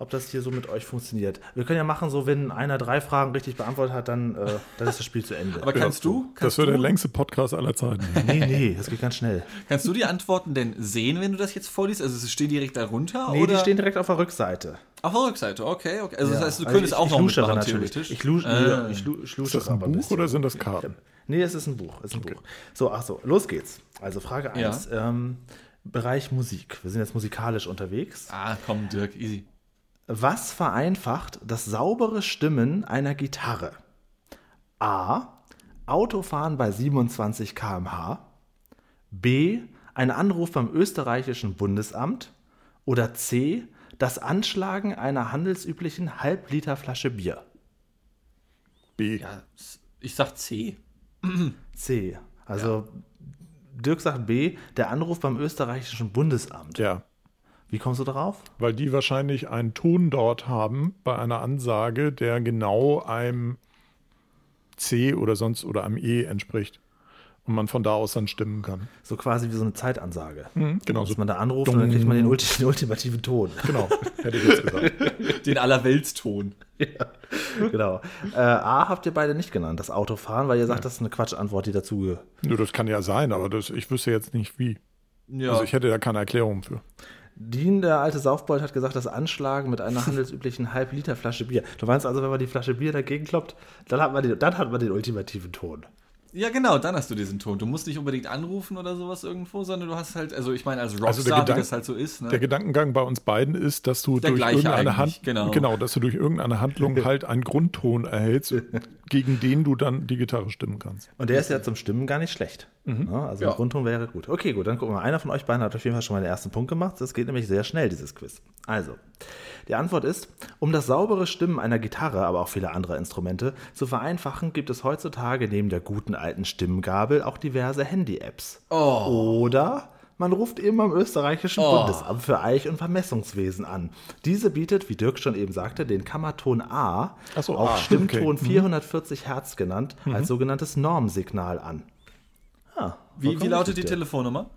ob das hier so mit euch funktioniert. Wir können ja machen, so wenn einer drei Fragen richtig beantwortet hat, dann, äh, dann ist das Spiel zu Ende. Aber kannst ja, du? Kannst das wäre der längste Podcast aller Zeiten. Nee, nee, das geht ganz schnell. Kannst du die Antworten denn sehen, wenn du das jetzt vorliest? Also es stehen direkt darunter? Nee, oder? Die stehen direkt auf der Rückseite. Auf der Rückseite, okay. okay. Also ja. das heißt, du könntest also ich, auch ich noch mitmachen, theoretisch. Ich lusche äh, ich lu- ich Ist das ein Buch oder sind das Karten? Nee, es ist ein Buch. Ist ein okay. Buch. So, ach so, los geht's. Also Frage eins, ja. ähm, Bereich Musik. Wir sind jetzt musikalisch unterwegs. Ah, komm Dirk, easy. Was vereinfacht das saubere Stimmen einer Gitarre? A. Autofahren bei siebenundzwanzig Kilometer pro Stunde, B. ein Anruf beim österreichischen Bundesamt oder C. das Anschlagen einer handelsüblichen Halbliterflasche Bier. B. Ja, ich sag C. C. Also ja. Dirk sagt B, der Anruf beim österreichischen Bundesamt. Ja. Wie kommst du darauf? Weil die wahrscheinlich einen Ton dort haben bei einer Ansage, der genau einem C oder sonst oder einem E entspricht. Und man von da aus dann stimmen kann. So quasi wie so eine Zeitansage. Mhm, genau. Dass man da anruft Dumm. Und dann kriegt man den, ulti- den ultimativen Ton. Genau, hätte ich jetzt gesagt. Den Allerweltston. Ja, genau. Äh, A habt ihr beide nicht genannt, das Autofahren, weil ihr sagt, ja. das ist eine Quatschantwort, die dazu gehört. Ja, das kann ja sein, aber das, ich wüsste jetzt nicht wie. Ja. Also ich hätte da keine Erklärung für. Dean, der alte Saufbold, hat gesagt, das Anschlagen mit einer handelsüblichen Halb-Liter-Flasche Bier. Du meinst also, wenn man die Flasche Bier dagegen kloppt, dann hat man den, dann hat man den ultimativen Ton. Ja, genau, dann hast du diesen Ton. Du musst nicht unbedingt anrufen oder sowas irgendwo, sondern du hast halt, also ich meine, als Rockstar, also Gedank- wie das halt so ist. Ne? Der Gedankengang bei uns beiden ist, dass du, durch irgendeine, Hand- genau. Genau, dass du durch irgendeine Handlung halt einen Grundton erhältst, gegen den du dann die Gitarre stimmen kannst. Und der ist ja zum Stimmen gar nicht schlecht. Mhm. Also ja. Ein Grundton wäre gut. Okay, gut, dann gucken wir. Einer von euch beiden hat auf jeden Fall schon mal den ersten Punkt gemacht. Das geht nämlich sehr schnell, dieses Quiz. Also, die Antwort ist, um das saubere Stimmen einer Gitarre, aber auch vieler anderer Instrumente, zu vereinfachen, gibt es heutzutage neben der guten alten Stimmgabel auch diverse Handy-Apps. Oh. Oder man ruft eben am österreichischen oh. Bundesamt für Eich- und Vermessungswesen an. Diese bietet, wie Dirk schon eben sagte, den Kammerton A, Ach so, auch A. Stimmton okay. vierhundertvierzig Hertz genannt, mhm. als sogenanntes Normsignal an. Ah, wie, wie lautet die dir? Telefonnummer?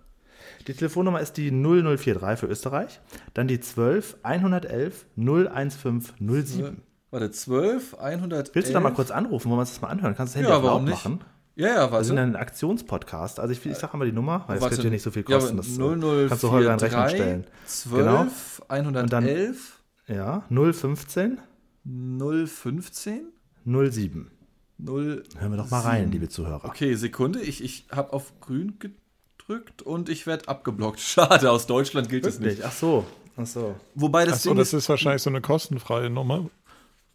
Die Telefonnummer ist die null null vier drei für Österreich, dann die zwölf, hundertelf, null fünfzehn, null sieben. Warte, zwölf, hundertelf... Willst du da mal kurz anrufen, wo wir uns das mal anhören? Kannst du das Handy ja, auch laut machen? Ja, ja, warte. Wir sind ein Aktionspodcast, also ich, ich sage mal die Nummer, weil es könnte ja nicht so viel kosten. Ja, null null vier drei, kannst du Holger in Rechnung stellen. zwölf, hundertelf... Genau. Ja, null fünfzehn... null fünfzehn... null sieben. null, hören wir doch mal rein, liebe Zuhörer. Okay, Sekunde, ich, ich habe auf grün gedrückt und ich werde abgeblockt. Schade, aus Deutschland gilt es nicht. Ach so, ach so. Wobei das ach so, Ding das ist, ist wahrscheinlich so eine kostenfreie Nummer.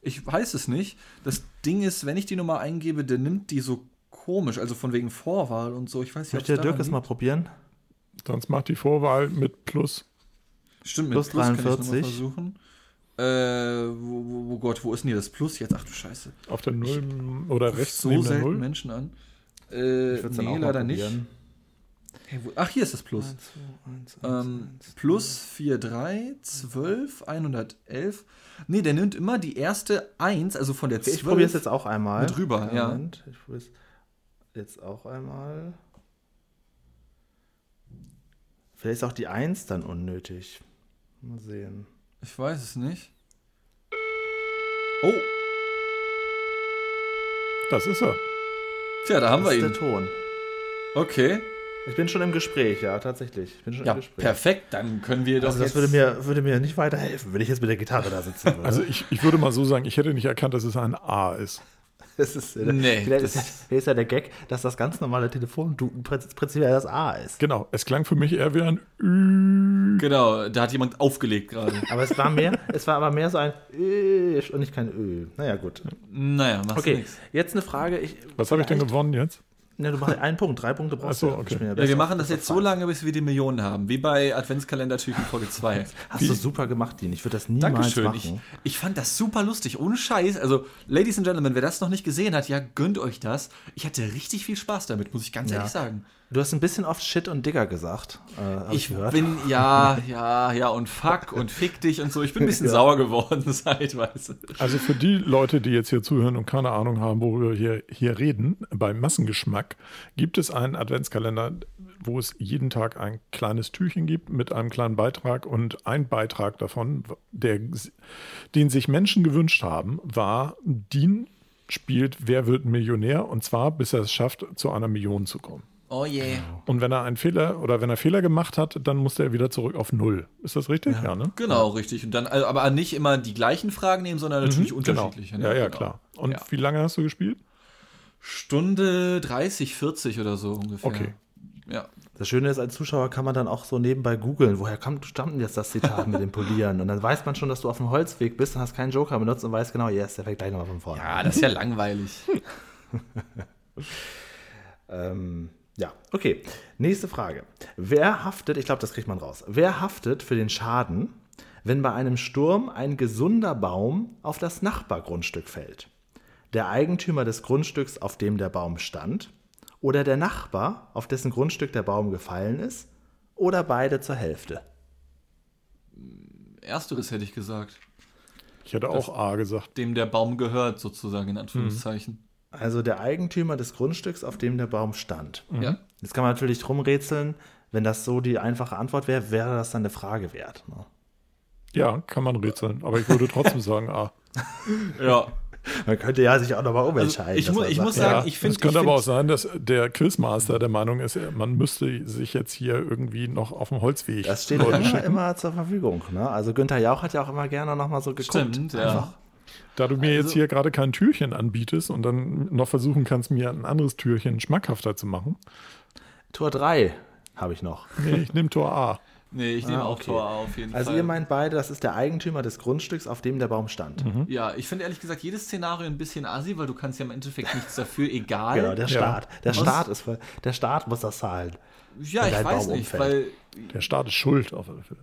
Ich weiß es nicht. Das Ding ist, wenn ich die Nummer eingebe, der nimmt die so komisch, also von wegen Vorwahl und so. Ich weiß nicht, ob es daran liegt. Möchte Dirk das mal probieren? Sonst macht die Vorwahl mit Plus. Stimmt, mit Plus, Plus dreiundvierzig. Kann ich nochmal versuchen. Äh, wo, wo Gott, wo ist denn hier das Plus jetzt? Ach du Scheiße. Auf der Null ich oder rechts so neben der Null? So selten Menschen an. Äh, nee, leider nicht. Hey, wo, ach, hier ist das Plus. eins, zwei, eins, eins, ähm, eins, eins, plus vier, drei, zwölf, hundertelf. Nee, der nimmt immer die erste eins, also von der zwölf. Ich probiere es jetzt auch einmal. Mit rüber, ja. Moment, ich probiere es jetzt auch einmal. Vielleicht ist auch die eins dann unnötig. Mal sehen. Ich weiß es nicht. Oh. Das ist er. Tja, da haben das wir ihn. Das ist der Ton. Okay. Ich bin schon im Gespräch, ja, tatsächlich. Ich bin schon ja, im Gespräch. Perfekt, dann können wir doch also das jetzt... Das würde mir, würde mir nicht weiterhelfen, wenn ich jetzt mit der Gitarre da sitzen würde. Also ich, ich würde mal so sagen, ich hätte nicht erkannt, dass es ein A ist. Das ist, nee, vielleicht das ist, ist ja der Gag, dass das ganz normale Telefonduken prinzipiell das A ist. Genau, es klang für mich eher wie ein Ü. Genau, da hat jemand aufgelegt gerade. Aber es war mehr, es war aber mehr so ein Ü und nicht kein Ö. Naja, gut. Naja, machst okay, du nichts. Jetzt eine Frage. Ich, Was habe ich denn gewonnen jetzt? Ne, du machst einen Punkt, drei Punkte brauchst du. Ach so, okay. Ja, wir machen das jetzt so lange, bis wir die Millionen haben, wie bei Adventskalender-Türchen Folge zwei. Hast wie? Du super gemacht, Dean. Ich würde das niemals Dankeschön. Machen. Dankeschön. Ich, ich fand das super lustig, ohne Scheiß. Also, Ladies and Gentlemen, wer das noch nicht gesehen hat, ja, gönnt euch das. Ich hatte richtig viel Spaß damit, muss ich ganz ja. ehrlich sagen. Du hast ein bisschen oft Shit und Digger gesagt. Äh, ich, ich bin, ja, ja, ja, und fuck und fick dich und so. Ich bin ein bisschen ja. sauer geworden, zeitweise. Also für die Leute, die jetzt hier zuhören und keine Ahnung haben, worüber wir hier, hier reden, beim Massengeschmack gibt es einen Adventskalender, wo es jeden Tag ein kleines Türchen gibt mit einem kleinen Beitrag. Und ein Beitrag davon, der, den sich Menschen gewünscht haben, war Dean spielt Wer wird Millionär? Und zwar, bis er es schafft, zu einer Million zu kommen. Oh je. Yeah. Und wenn er einen Fehler oder wenn er Fehler gemacht hat, dann musste er wieder zurück auf Null. Ist das richtig? Ja, ja ne? Genau, richtig. Und dann, also, aber nicht immer die gleichen Fragen nehmen, sondern natürlich mhm, unterschiedliche. Genau. Ne? Ja, ja, genau. Klar. Und ja. wie lange hast du gespielt? Stunde dreißig, vierzig oder so ungefähr. Okay. Ja. Das Schöne ist, als Zuschauer kann man dann auch so nebenbei googeln, woher kam, stammt denn jetzt das Zitat mit dem Polieren? Und dann weiß man schon, dass du auf dem Holzweg bist und hast keinen Joker benutzt und weißt genau, yes, der fängt gleich nochmal von vorne. Ja, das ist ja langweilig. ähm, ja, okay. Nächste Frage. Wer haftet, ich glaube, das kriegt man raus, wer haftet für den Schaden, wenn bei einem Sturm ein gesunder Baum auf das Nachbargrundstück fällt? Der Eigentümer des Grundstücks, auf dem der Baum stand, oder der Nachbar, auf dessen Grundstück der Baum gefallen ist, oder beide zur Hälfte? Ersteres hätte ich gesagt. Ich hätte auch A gesagt. Dem der Baum gehört, sozusagen, in Anführungszeichen. Mhm. Also der Eigentümer des Grundstücks, auf dem der Baum stand. Ja. Jetzt kann man natürlich drum rätseln, wenn das so die einfache Antwort wäre, wäre das dann eine Frage wert. Ne? Ja, kann man rätseln. Aber ich würde trotzdem sagen A. Ja. Man könnte ja sich auch nochmal umentscheiden. Also ich mu- ich muss sagen, ja, ich finde... Es könnte aber auch sein, dass der Quizmaster der Meinung ist, man müsste sich jetzt hier irgendwie noch auf dem Holzweg... Das steht immer, immer zur Verfügung. Ne? Also Günther Jauch hat ja auch immer gerne nochmal so geguckt. Stimmt, ja. Einfach. Da du mir also, jetzt hier gerade kein Türchen anbietest und dann noch versuchen kannst, mir ein anderes Türchen schmackhafter zu machen. Tor drei habe ich noch. Nee, ich nehme Tor A. Nee, ich nehme ah, auch okay. Tor A auf jeden also Fall. Also ihr meint beide, das ist der Eigentümer des Grundstücks, auf dem der Baum stand. Mhm. Ja, ich finde ehrlich gesagt jedes Szenario ein bisschen assi, weil du kannst ja im Endeffekt nichts dafür, egal. Genau, der Staat. Ja. Der, Staat ist, der Staat muss das zahlen. Ja, ich weiß Baum nicht, umfällt. weil... Der Staat ist schuld auf alle Fälle.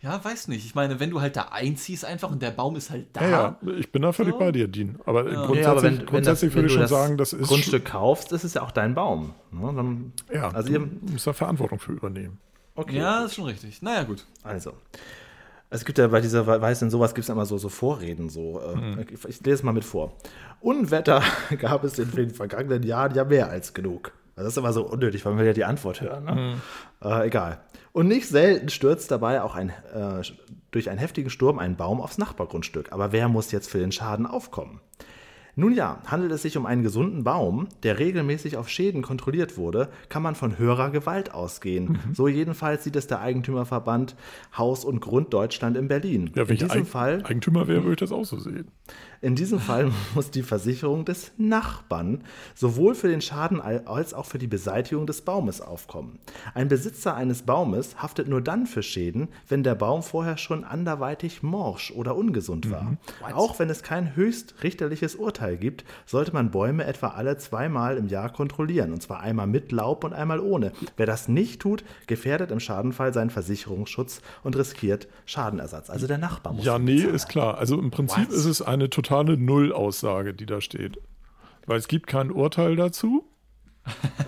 Ja, weiß nicht. Ich meine, wenn du halt da einziehst einfach und der Baum ist halt da. Ja, ja. Ich bin da völlig so. bei dir, Dean. Aber ja. grundsätzlich, ja, aber wenn, grundsätzlich wenn das, würde ich schon sagen, das ist... Grundstück sch- kaufst, ist es ja auch dein Baum. Ne? Dann, ja, also du ihr, musst da Verantwortung für übernehmen. Okay. Ja, das ist schon richtig. Naja, gut. Also, es gibt ja bei dieser, weißt du, in sowas gibt es immer so, so Vorreden. So. Mhm. Ich, ich lese es mal mit vor. Unwetter gab es in den vergangenen Jahren ja mehr als genug. Das ist immer so unnötig, weil wir ja die Antwort hören. Ne? Mhm. Äh, egal. Und nicht selten stürzt dabei auch ein, äh, durch einen heftigen Sturm ein Baum aufs Nachbargrundstück. Aber wer muss jetzt für den Schaden aufkommen? Nun ja, handelt es sich um einen gesunden Baum, der regelmäßig auf Schäden kontrolliert wurde, kann man von höherer Gewalt ausgehen. Mhm. So jedenfalls sieht es der Eigentümerverband Haus und Grund Deutschland in Berlin. Ja, wenn in ich diesem Eig- Fall, Eigentümer wäre, würde ich das auch so sehen. In diesem Fall muss die Versicherung des Nachbarn sowohl für den Schaden als auch für die Beseitigung des Baumes aufkommen. Ein Besitzer eines Baumes haftet nur dann für Schäden, wenn der Baum vorher schon anderweitig morsch oder ungesund war. Mhm. Auch wenn es kein höchstrichterliches Urteil gibt, sollte man Bäume etwa alle zweimal im Jahr kontrollieren, und zwar einmal mit Laub und einmal ohne. Wer das nicht tut, gefährdet im Schadenfall seinen Versicherungsschutz und riskiert Schadenersatz. Also der Nachbar muss. Ja, nee, ist klar. Also im Prinzip What? ist es eine totale Nullaussage, die da steht. Weil es gibt kein Urteil dazu.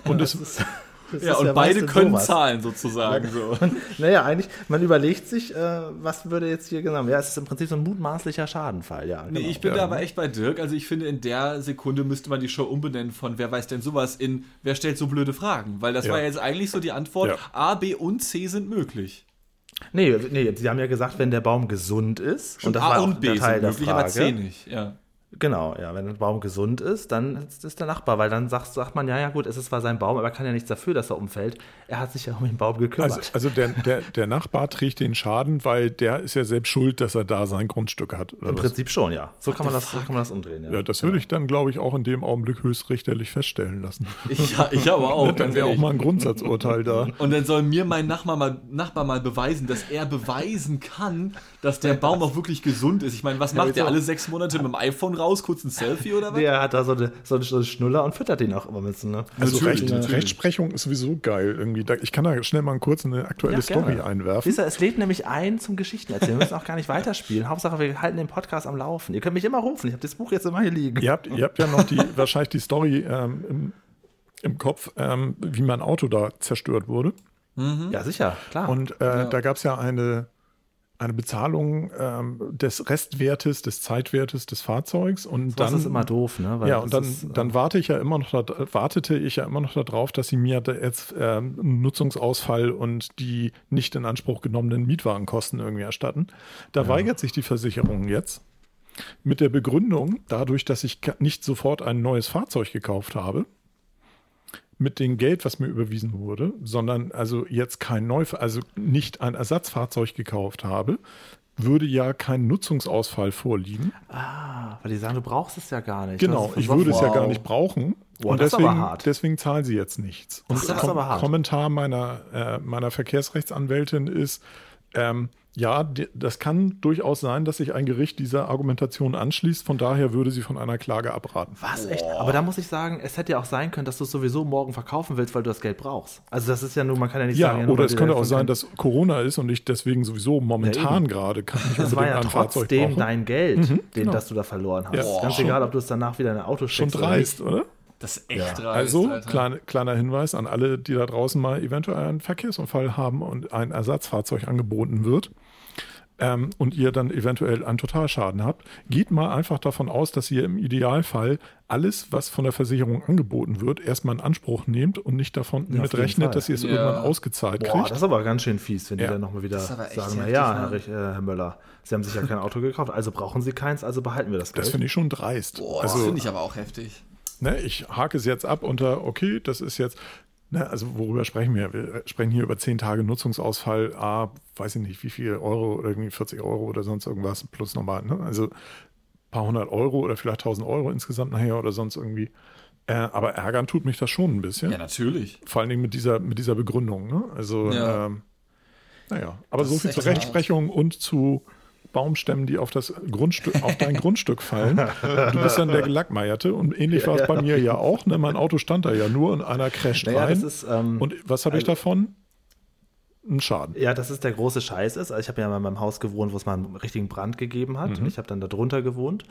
Und es ist Das ja, und ja beide können sowas. zahlen, sozusagen. So. Naja, eigentlich, man überlegt sich, äh, was würde jetzt hier genommen werden. Ja, es ist im Prinzip so ein mutmaßlicher Schadenfall, ja. Genau. Nee, ich bin ja. da aber echt bei Dirk. Also ich finde, in der Sekunde müsste man die Show umbenennen von wer weiß denn sowas in wer stellt so blöde Fragen. Weil das ja. war ja jetzt eigentlich so die Antwort, ja. A, B und C sind möglich. Nee, nee, sie haben ja gesagt, wenn der Baum gesund ist. Und das A war und B sind möglich, aber C nicht, ja. Genau, ja, wenn ein Baum gesund ist, dann ist der Nachbar, weil dann sagt, sagt man, ja, ja gut, es ist zwar sein Baum, aber er kann ja nichts dafür, dass er umfällt. Er hat sich ja um den Baum gekümmert. Also, also der, der, der Nachbar trägt den Schaden, weil der ist ja selbst schuld, dass er da sein Grundstück hat. Im Prinzip was? schon, ja. So kann, man das, so kann man das umdrehen, ja. Ja, das würde ich dann, glaube ich, auch in dem Augenblick höchstrichterlich feststellen lassen. Ich, ja, ich aber auch. Dann wäre auch mal ein Grundsatzurteil da. Und dann soll mir mein Nachbar mal, Nachbar mal beweisen, dass er beweisen kann, dass der Baum auch wirklich gesund ist. Ich meine, was macht ja, der alle sechs Monate mit dem iPhone raus, kurz ein Selfie oder was? Der hat da so eine, so eine Schnuller und füttert den auch immer mit. Ne? Also natürlich, Recht, natürlich. Rechtsprechung ist sowieso geil. Irgendwie. Ich kann da schnell mal kurz eine aktuelle ja, Story einwerfen. Ihr, es lädt nämlich ein zum Geschichtenerzählen. Wir müssen auch gar nicht weiterspielen. Hauptsache, wir halten den Podcast am Laufen. Ihr könnt mich immer rufen. Ich habe das Buch jetzt immer hier liegen. Ihr habt, ihr habt ja noch die, wahrscheinlich die Story ähm, im, im Kopf, ähm, wie mein Auto da zerstört wurde. Mhm. Ja, sicher, klar. Und äh, ja. da gab es ja eine Eine Bezahlung ähm, des Restwertes, des Zeitwertes des Fahrzeugs. Und dann, das ist immer doof, ne? Weil ja, und dann, ist, äh, dann warte ich ja immer noch, wartete ich ja immer noch darauf, dass sie mir da jetzt ähm, Nutzungsausfall und die nicht in Anspruch genommenen Mietwagenkosten irgendwie erstatten. Da ja. weigert sich die Versicherung jetzt mit der Begründung, dadurch, dass ich nicht sofort ein neues Fahrzeug gekauft habe, mit dem Geld, was mir überwiesen wurde, sondern also jetzt kein Neuf, also nicht ein Ersatzfahrzeug gekauft habe, würde ja kein Nutzungsausfall vorliegen. Ah, weil die sagen, du brauchst es ja gar nicht. Genau, ich würde wow. es ja gar nicht brauchen. Wow, und deswegen, das ist aber hart. deswegen zahlen sie jetzt nichts. Und das ist kom- aber hart. Kommentar meiner, äh, meiner Verkehrsrechtsanwältin ist, Ähm, ja, das kann durchaus sein, dass sich ein Gericht dieser Argumentation anschließt. Von daher würde sie von einer Klage abraten. Was? Echt? Aber da muss ich sagen, es hätte ja auch sein können, dass du es sowieso morgen verkaufen willst, weil du das Geld brauchst. Also das ist ja nur, man kann ja nicht ja, sagen... Ja, oder es könnte auch sein, dass Corona ist und ich deswegen sowieso momentan ja, gerade kann ich das war ja trotzdem dein Geld, mhm, den, genau. das du da verloren hast. Ja. Ganz schon, egal, ob du es danach wieder in ein Auto schickst. Schon dreist, oder? Nicht. oder? Das ist echt ja. dreist. Also, klein, kleiner Hinweis an alle, die da draußen mal eventuell einen Verkehrsunfall haben und ein Ersatzfahrzeug angeboten wird ähm, und ihr dann eventuell einen Totalschaden habt. Geht mal einfach davon aus, dass ihr im Idealfall alles, was von der Versicherung angeboten wird, erstmal in Anspruch nehmt und nicht davon ja, mit rechnet, dass ihr es ja. irgendwann ausgezahlt Boah, kriegt. Das ist aber ganz schön fies, wenn ja. die dann nochmal wieder sagen, na ja, Herr, äh, Herr Möller, Sie haben sich ja kein Auto gekauft, also brauchen Sie keins, also behalten wir das Geld. Das finde ich schon dreist. Boah, also, das finde ich aber auch heftig. Ne, ich hake es jetzt ab unter, okay, das ist jetzt, ne, also worüber sprechen wir? Wir sprechen hier über zehn Tage Nutzungsausfall, ah, weiß ich nicht, wie viel Euro, irgendwie vierzig Euro oder sonst irgendwas, plus nochmal, ne? Also ein paar hundert Euro oder vielleicht tausend Euro insgesamt nachher oder sonst irgendwie. Äh, aber ärgern tut mich das schon ein bisschen. Ja, natürlich. Vor allen Dingen mit dieser, mit dieser Begründung, ne? Also, ja. ähm, naja, aber das so viel zur Rechtsprechung und zu... Baumstämmen, die auf das Grundstück, auf dein Grundstück fallen. Du bist dann der Gelackmeierte und ähnlich war es bei mir ja auch. Ne? Mein Auto stand da ja nur und einer crasht naja, rein. Ist, ähm, und was habe ich davon? Ein Schaden. Ja, das ist der große Scheiß ist. Also ich habe ja mal in meinem Haus gewohnt, wo es mal einen richtigen Brand gegeben hat. Mhm. Ich habe dann da drunter gewohnt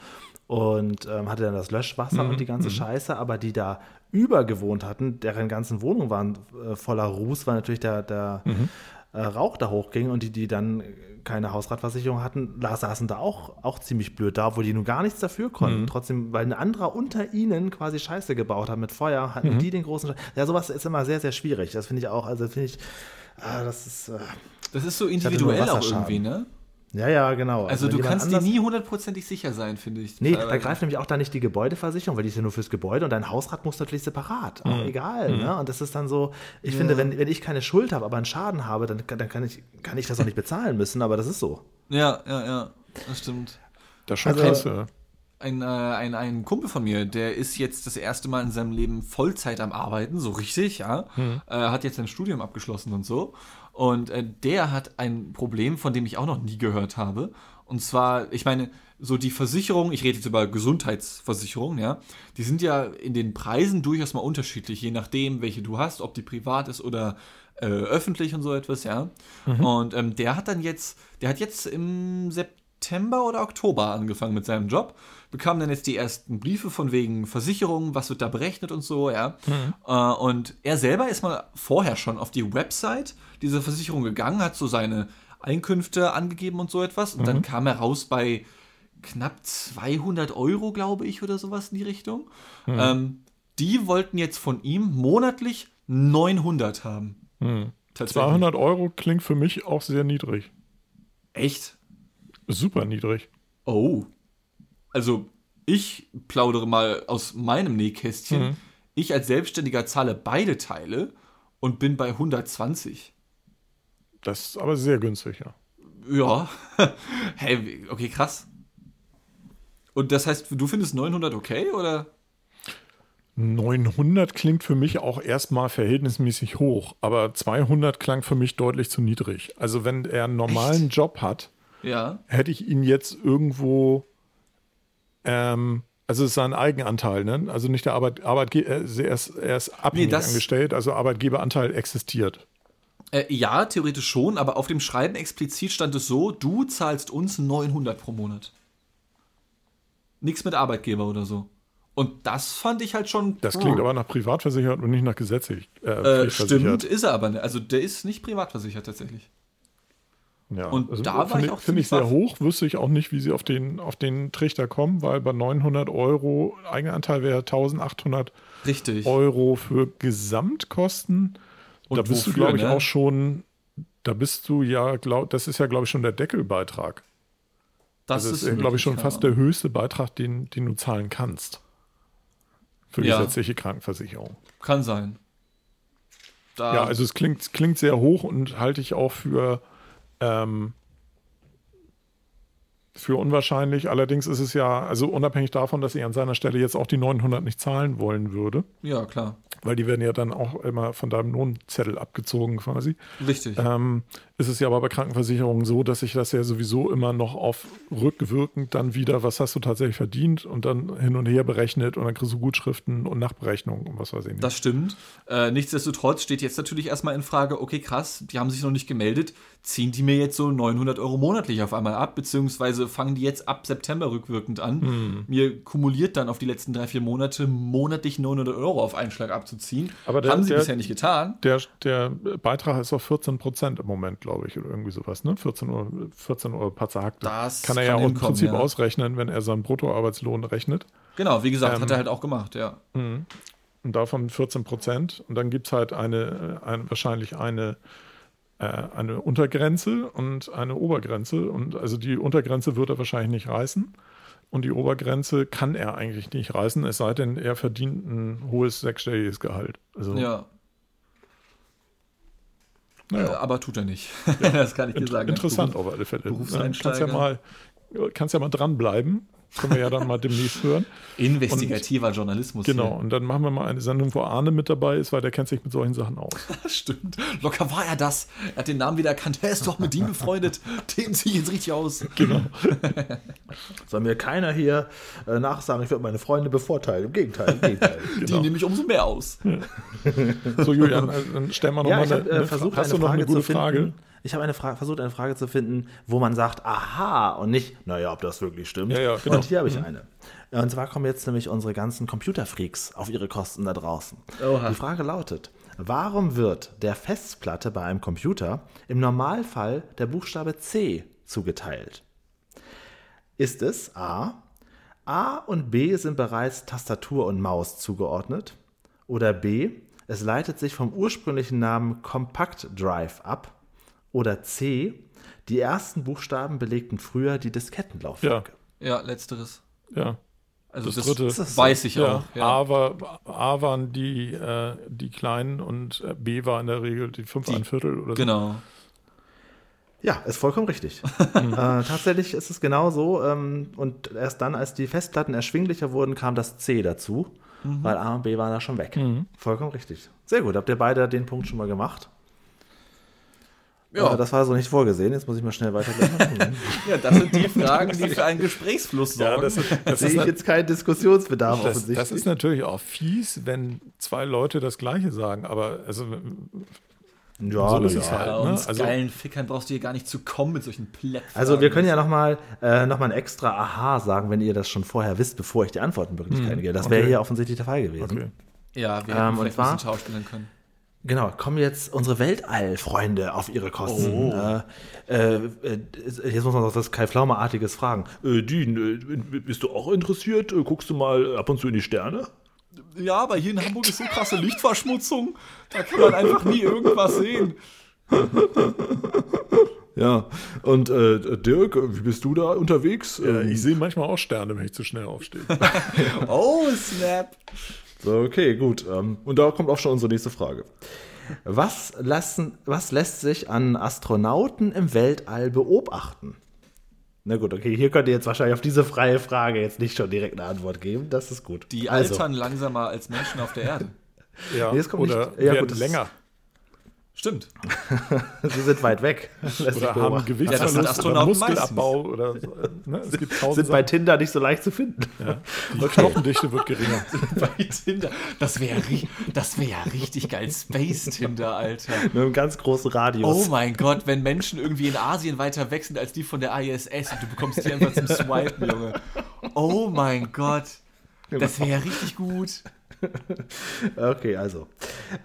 und ähm, hatte dann das Löschwasser mhm. und die ganze mhm. Scheiße. Aber die da übergewohnt hatten, deren ganzen Wohnungen waren äh, voller Ruß, war natürlich der, der mhm. äh, Rauch da hochging und die, die dann keine Hausratversicherung hatten, da saßen da auch, auch ziemlich blöd da, wo die nun gar nichts dafür konnten. Mhm. Trotzdem, weil ein anderer unter ihnen quasi Scheiße gebaut hat mit Feuer, hatten mhm. die den großen Scheiß. Ja, sowas ist immer sehr, sehr schwierig. Das finde ich auch, also finde ich, ah, das ist... Ah. Das ist so individuell auch irgendwie, ne? Ja, ja, genau. Also, also du kannst dir nie hundertprozentig sicher sein, finde ich. Nee, da greift nämlich auch da nicht die Gebäudeversicherung, weil die ist ja nur fürs Gebäude und dein Hausrat muss natürlich separat. Mhm. Auch egal, mhm. ne? Und das ist dann so, ich ja. finde, wenn, wenn ich keine Schuld habe, aber einen Schaden habe, dann, dann kann, ich, kann ich das auch nicht bezahlen müssen, aber das ist so. Ja, ja, ja, das stimmt. Das ist schon krass, ja. Ein, äh, ein, ein Kumpel von mir, der ist jetzt das erste Mal in seinem Leben Vollzeit am Arbeiten, so richtig, ja. Mhm. Äh, hat jetzt sein Studium abgeschlossen und so. Und äh, der hat ein Problem, von dem ich auch noch nie gehört habe. Und zwar, ich meine, so die Versicherung, ich rede jetzt über Gesundheitsversicherungen, ja, die sind ja in den Preisen durchaus mal unterschiedlich, je nachdem, welche du hast, ob die privat ist oder äh, öffentlich und so etwas, ja. Mhm. Und ähm, der hat dann jetzt, der hat jetzt im September oder Oktober angefangen mit seinem Job, bekam dann jetzt die ersten Briefe von wegen Versicherungen, was wird da berechnet und so, ja. Mhm. Äh, und er selber ist mal vorher schon auf die Website dieser Versicherung gegangen, hat so seine Einkünfte angegeben und so etwas. Und mhm. dann kam er raus bei knapp zweihundert Euro, glaube ich, oder sowas in die Richtung. Mhm. Ähm, die wollten jetzt von ihm monatlich neunhundert haben. Mhm. zweihundert Euro klingt für mich auch sehr niedrig. Echt? Super niedrig. Oh. Also ich plaudere mal aus meinem Nähkästchen. Mhm. Ich als Selbstständiger zahle beide Teile und bin bei hundertzwanzig. Das ist aber sehr günstig, ja. Ja. Hey, okay, krass. Und das heißt, du findest neunhundert okay, oder? neunhundert klingt für mich auch erstmal verhältnismäßig hoch, aber zweihundert klang für mich deutlich zu niedrig. Also wenn er einen normalen Echt? Job hat, ja. hätte ich ihn jetzt irgendwo... Ähm, also es ist sein Eigenanteil, ne? Also nicht der Arbeit, Arbeitgeber, er ist, er ist abhängig nee, das, angestellt, also Arbeitgeberanteil existiert. Äh, ja, theoretisch schon, aber auf dem Schreiben explizit stand es so, du zahlst uns neunhundert pro Monat. Nichts mit Arbeitgeber oder so. Und das fand ich halt schon... Das klingt oh. aber nach privatversichert und nicht nach gesetzlich. Äh, äh, stimmt, ist er aber nicht. Also der ist nicht privatversichert tatsächlich. Ja, und also da war ich auch finde ich sehr hoch, wüsste ich auch nicht, wie sie auf den, auf den Trichter kommen, weil bei neunhundert Euro Eigenanteil wäre eintausendachthundert Richtig. Euro für Gesamtkosten. Und da bist wofür, du, glaube ich, ne? auch schon, da bist du ja, glaub, das ist ja, glaube ich, schon der Deckelbeitrag. Das, das ist, ist glaube ich, schon fast der höchste Beitrag, den, den du zahlen kannst. Für ja. gesetzliche Krankenversicherung. Kann sein. Da ja, also es klingt, klingt sehr hoch und halte ich auch für Ähm, für unwahrscheinlich. Allerdings ist es ja, also unabhängig davon, dass ich an seiner Stelle jetzt auch die neunhundert nicht zahlen wollen würde. Ja, klar. Weil die werden ja dann auch immer von deinem Lohnzettel abgezogen quasi. Richtig. Ähm, ist es ja aber bei Krankenversicherungen so, dass sich das ja sowieso immer noch auf rückwirkend dann wieder, was hast du tatsächlich verdient und dann hin und her berechnet und dann kriegst du Gutschriften und Nachberechnungen und was weiß ich nicht. Das stimmt. Äh, nichtsdestotrotz steht jetzt natürlich erstmal in Frage, okay krass, die haben sich noch nicht gemeldet, ziehen die mir jetzt so neunhundert Euro monatlich auf einmal ab, beziehungsweise fangen die jetzt ab September rückwirkend an. Mhm. Mir kumuliert dann auf die letzten drei, vier Monate monatlich neunhundert Euro auf einen Schlag abzuziehen. Aber der, haben sie der, bisher nicht getan. Der, der Beitrag ist auf vierzehn Prozent im Moment, glaube ich, oder irgendwie sowas, ne? vierzehn Euro paar Zerhackte. Das kann er kann ja auch im Prinzip ja. ausrechnen, wenn er seinen Bruttoarbeitslohn rechnet. Genau, wie gesagt, ähm, hat er halt auch gemacht, ja. Und davon vierzehn Prozent. Und dann gibt es halt eine, eine, wahrscheinlich eine eine Untergrenze und eine Obergrenze. Und also die Untergrenze wird er wahrscheinlich nicht reißen. Und die Obergrenze kann er eigentlich nicht reißen, es sei denn, er verdient ein hohes sechsstelliges Gehalt. Also, ja. Naja. Äh, aber tut er nicht. Ja. Das kann ich dir sagen. Interessant Beruf, auf alle Fälle. Berufseinsteiger. Kannst ja mal, kannst ja mal dranbleiben. Können wir ja dann mal demnächst hören. Investigativer und, Journalismus. Genau, hier. Und dann machen wir mal eine Sendung, wo Arne mit dabei ist, weil der kennt sich mit solchen Sachen aus. Stimmt, locker war er das. Er hat den Namen wieder erkannt. Er ist doch mit ihm befreundet. Dem ziehe ich jetzt richtig aus. Genau. Soll mir keiner hier äh, nachsagen, ich würde meine Freunde bevorteilen. Im Gegenteil. Im Gegenteil. Genau. Die nehme ich umso mehr aus. Ja. So, Julian, dann stellen wir nochmal ja, eine, eine, Fra- eine, eine, eine gute Frage. Finden. Ich habe eine Fra- versucht, eine Frage zu finden, wo man sagt, aha, und nicht, naja, ob das wirklich stimmt. Ja, ja, genau. Und hier habe ich eine. Und zwar kommen jetzt nämlich unsere ganzen Computerfreaks auf ihre Kosten da draußen. Oha. Die Frage lautet, warum wird der Festplatte bei einem Computer im Normalfall der Buchstabe C zugeteilt? Ist es A, A und B sind bereits Tastatur und Maus zugeordnet? Oder B, es leitet sich vom ursprünglichen Namen Compact Drive ab? Oder C, die ersten Buchstaben belegten früher die Diskettenlaufwerke. Ja, ja letzteres. Ja. Also das, das dritte das weiß ich ja. auch. Ja. A, war, A waren die, äh, die kleinen und B war in der Regel die fünf ein Viertel oder so. Genau. Ja, ist vollkommen richtig. äh, tatsächlich ist es genau so. Ähm, und erst dann, als die Festplatten erschwinglicher wurden, kam das C dazu, mhm. weil A und B waren da schon weg. Mhm. Vollkommen richtig. Sehr gut, habt ihr beide den Punkt schon mal gemacht? Ja, das war so nicht vorgesehen. Jetzt muss ich mal schnell weitergehen. Ja, das sind die Fragen, die für einen Gesprächsfluss sorgen. Ja, das, das, das sehe ich jetzt keinen Diskussionsbedarf das, offensichtlich. Das ist natürlich auch fies, wenn zwei Leute das Gleiche sagen. Aber also ja, so ist ja. es halt. Ne? Uns also, geilen Fickern brauchst du hier gar nicht zu kommen mit solchen Plätzen. Also wir können ja nochmal äh, noch mal ein extra Aha sagen, wenn ihr das schon vorher wisst, bevor ich die Antwortenmöglichkeiten hm, gebe. Das okay. wäre hier offensichtlich der Fall gewesen. Okay. Ja, wir hätten ähm, vielleicht ein bisschen schauspielern können. Genau, kommen jetzt unsere Weltallfreunde auf ihre Kosten. Oh. Äh, äh, jetzt muss man noch das Kai-Pflaume-artiges fragen. Äh, Dean, äh, bist du auch interessiert? Guckst du mal ab und zu in die Sterne? Ja, aber hier in Hamburg ist so krasse Lichtverschmutzung. Da kann man einfach nie irgendwas sehen. Ja, und äh, Dirk, wie bist du da unterwegs? Ja, ich sehe manchmal auch Sterne, wenn ich zu schnell aufstehe. Oh, snap! So, okay, gut. Und da kommt auch schon unsere nächste Frage. Was, lassen, was lässt sich an Astronauten im Weltall beobachten? Na gut, okay, hier könnt ihr jetzt wahrscheinlich auf diese freie Frage jetzt nicht schon direkt eine Antwort geben. Das ist gut. Die also. altern langsamer als Menschen auf der Erde. Ja, nee, kommt oder nicht, ja, werden gut, länger. Stimmt. Sie sind weit weg. Oder haben Gewichtsverlust ja, das oder Muskelabbau. Oder, ne? es gibt sind Sachen. Bei Tinder nicht so leicht zu finden. Ja. Die okay. Knochendichte wird geringer. Bei Tinder. Das wäre das wär ja richtig geil. Space-Tinder, Alter. Mit einem ganz großen Radius. Oh mein Gott, wenn Menschen irgendwie in Asien weiter weg sind als die von der I S S und du bekommst die einfach zum Swipen, Junge. Oh mein Gott. Das wäre ja richtig gut. Okay, also.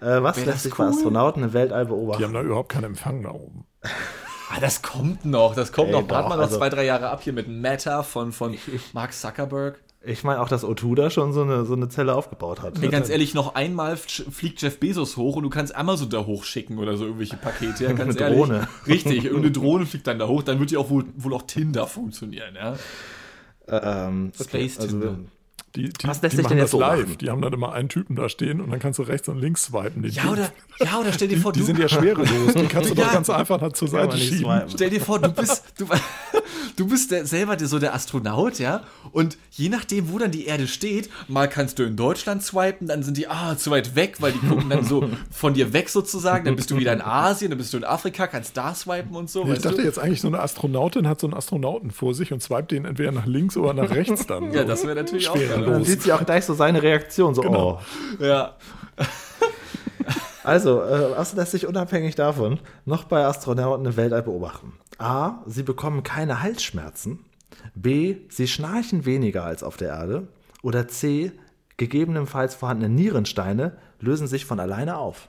Äh, was Wär lässt sich cool? bei Astronauten im Weltall beobachten? Die haben da überhaupt keinen Empfang da oben. Ah, das kommt noch. Das kommt Ey, noch. Warten wir noch also, zwei, drei Jahre ab hier mit Meta von, von Mark Zuckerberg. Ich meine auch, dass O zwei da schon so eine, so eine Zelle aufgebaut hat. Ey, ganz ehrlich, noch einmal fliegt Jeff Bezos hoch und du kannst Amazon da hochschicken oder so irgendwelche Pakete. Ja, ganz eine Drohne. Ehrlich, richtig, irgendeine Drohne fliegt dann da hoch. Dann wird ja auch wohl, wohl auch Tinder funktionieren. Ja? Ähm, okay, Space Tinder. Also, Die, die, Was lässt die sich machen denn jetzt das live. Machen? Die haben dann immer einen Typen da stehen und dann kannst du rechts und links swipen. Den ja, oder, ja, oder stell dir vor, die, du... Die sind ja schwerelos, die kannst du ja. doch ganz einfach halt zur Seite schieben. Swipen. Stell dir vor, du bist, du, du bist der, selber so der Astronaut, ja, und je nachdem, wo dann die Erde steht, mal kannst du in Deutschland swipen, dann sind die, ah, zu weit weg, weil die gucken dann so von dir weg sozusagen, dann bist du wieder in Asien, dann bist du in Afrika, kannst da swipen und so. Ja, weißt ich dachte du? Jetzt eigentlich, so eine Astronautin hat so einen Astronauten vor sich und swipet den entweder nach links oder nach rechts dann. So. Ja, das wäre natürlich auch... Schwerelos. Dann sieht sie auch gleich so seine Reaktion, so genau. oh. Ja. Also, äh, was lässt sich unabhängig davon noch bei Astronauten im Weltall beobachten? A, sie bekommen keine Halsschmerzen. B, sie schnarchen weniger als auf der Erde. Oder C, gegebenenfalls vorhandene Nierensteine lösen sich von alleine auf.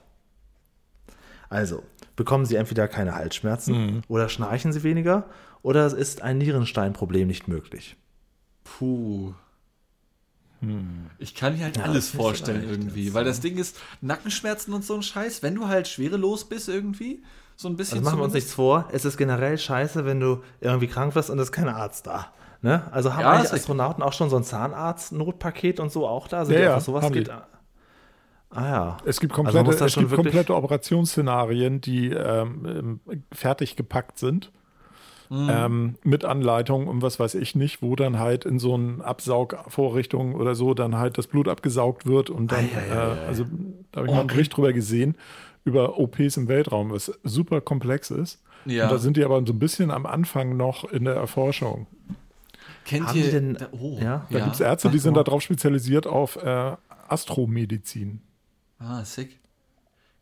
Also, bekommen sie entweder keine Halsschmerzen mhm. oder schnarchen sie weniger oder es ist ein Nierensteinproblem nicht möglich. Puh. Hm. Ich kann mir halt ja, alles vorstellen irgendwie, weil das Ding ist, Nackenschmerzen und so ein Scheiß, wenn du halt schwerelos bist irgendwie, so ein bisschen. Also machen wir uns nichts vor, es ist generell scheiße, wenn du irgendwie krank wirst und es ist kein Arzt da. Ne? Also haben ja, eigentlich Astronauten auch schon so ein Zahnarzt-Notpaket und so auch da? Also ja, ja, sowas geht. Ah ja. Es gibt komplette, also es gibt komplette Operationsszenarien, die ähm, fertig gepackt sind. Mm. Ähm, mit Anleitung und was weiß ich nicht, wo dann halt in so einen Absaugvorrichtung oder so dann halt das Blut abgesaugt wird und dann, ei, ei, ei, äh, also da habe ich oh, mal einen Bericht okay. drüber gesehen, über O Ps im Weltraum, was super komplex ist. Ja. Und da sind die aber so ein bisschen am Anfang noch in der Erforschung. Kennt Haben ihr denn, oh, ja? Da ja. gibt es Ärzte, die sind darauf spezialisiert auf äh, Astromedizin. Ah, sick.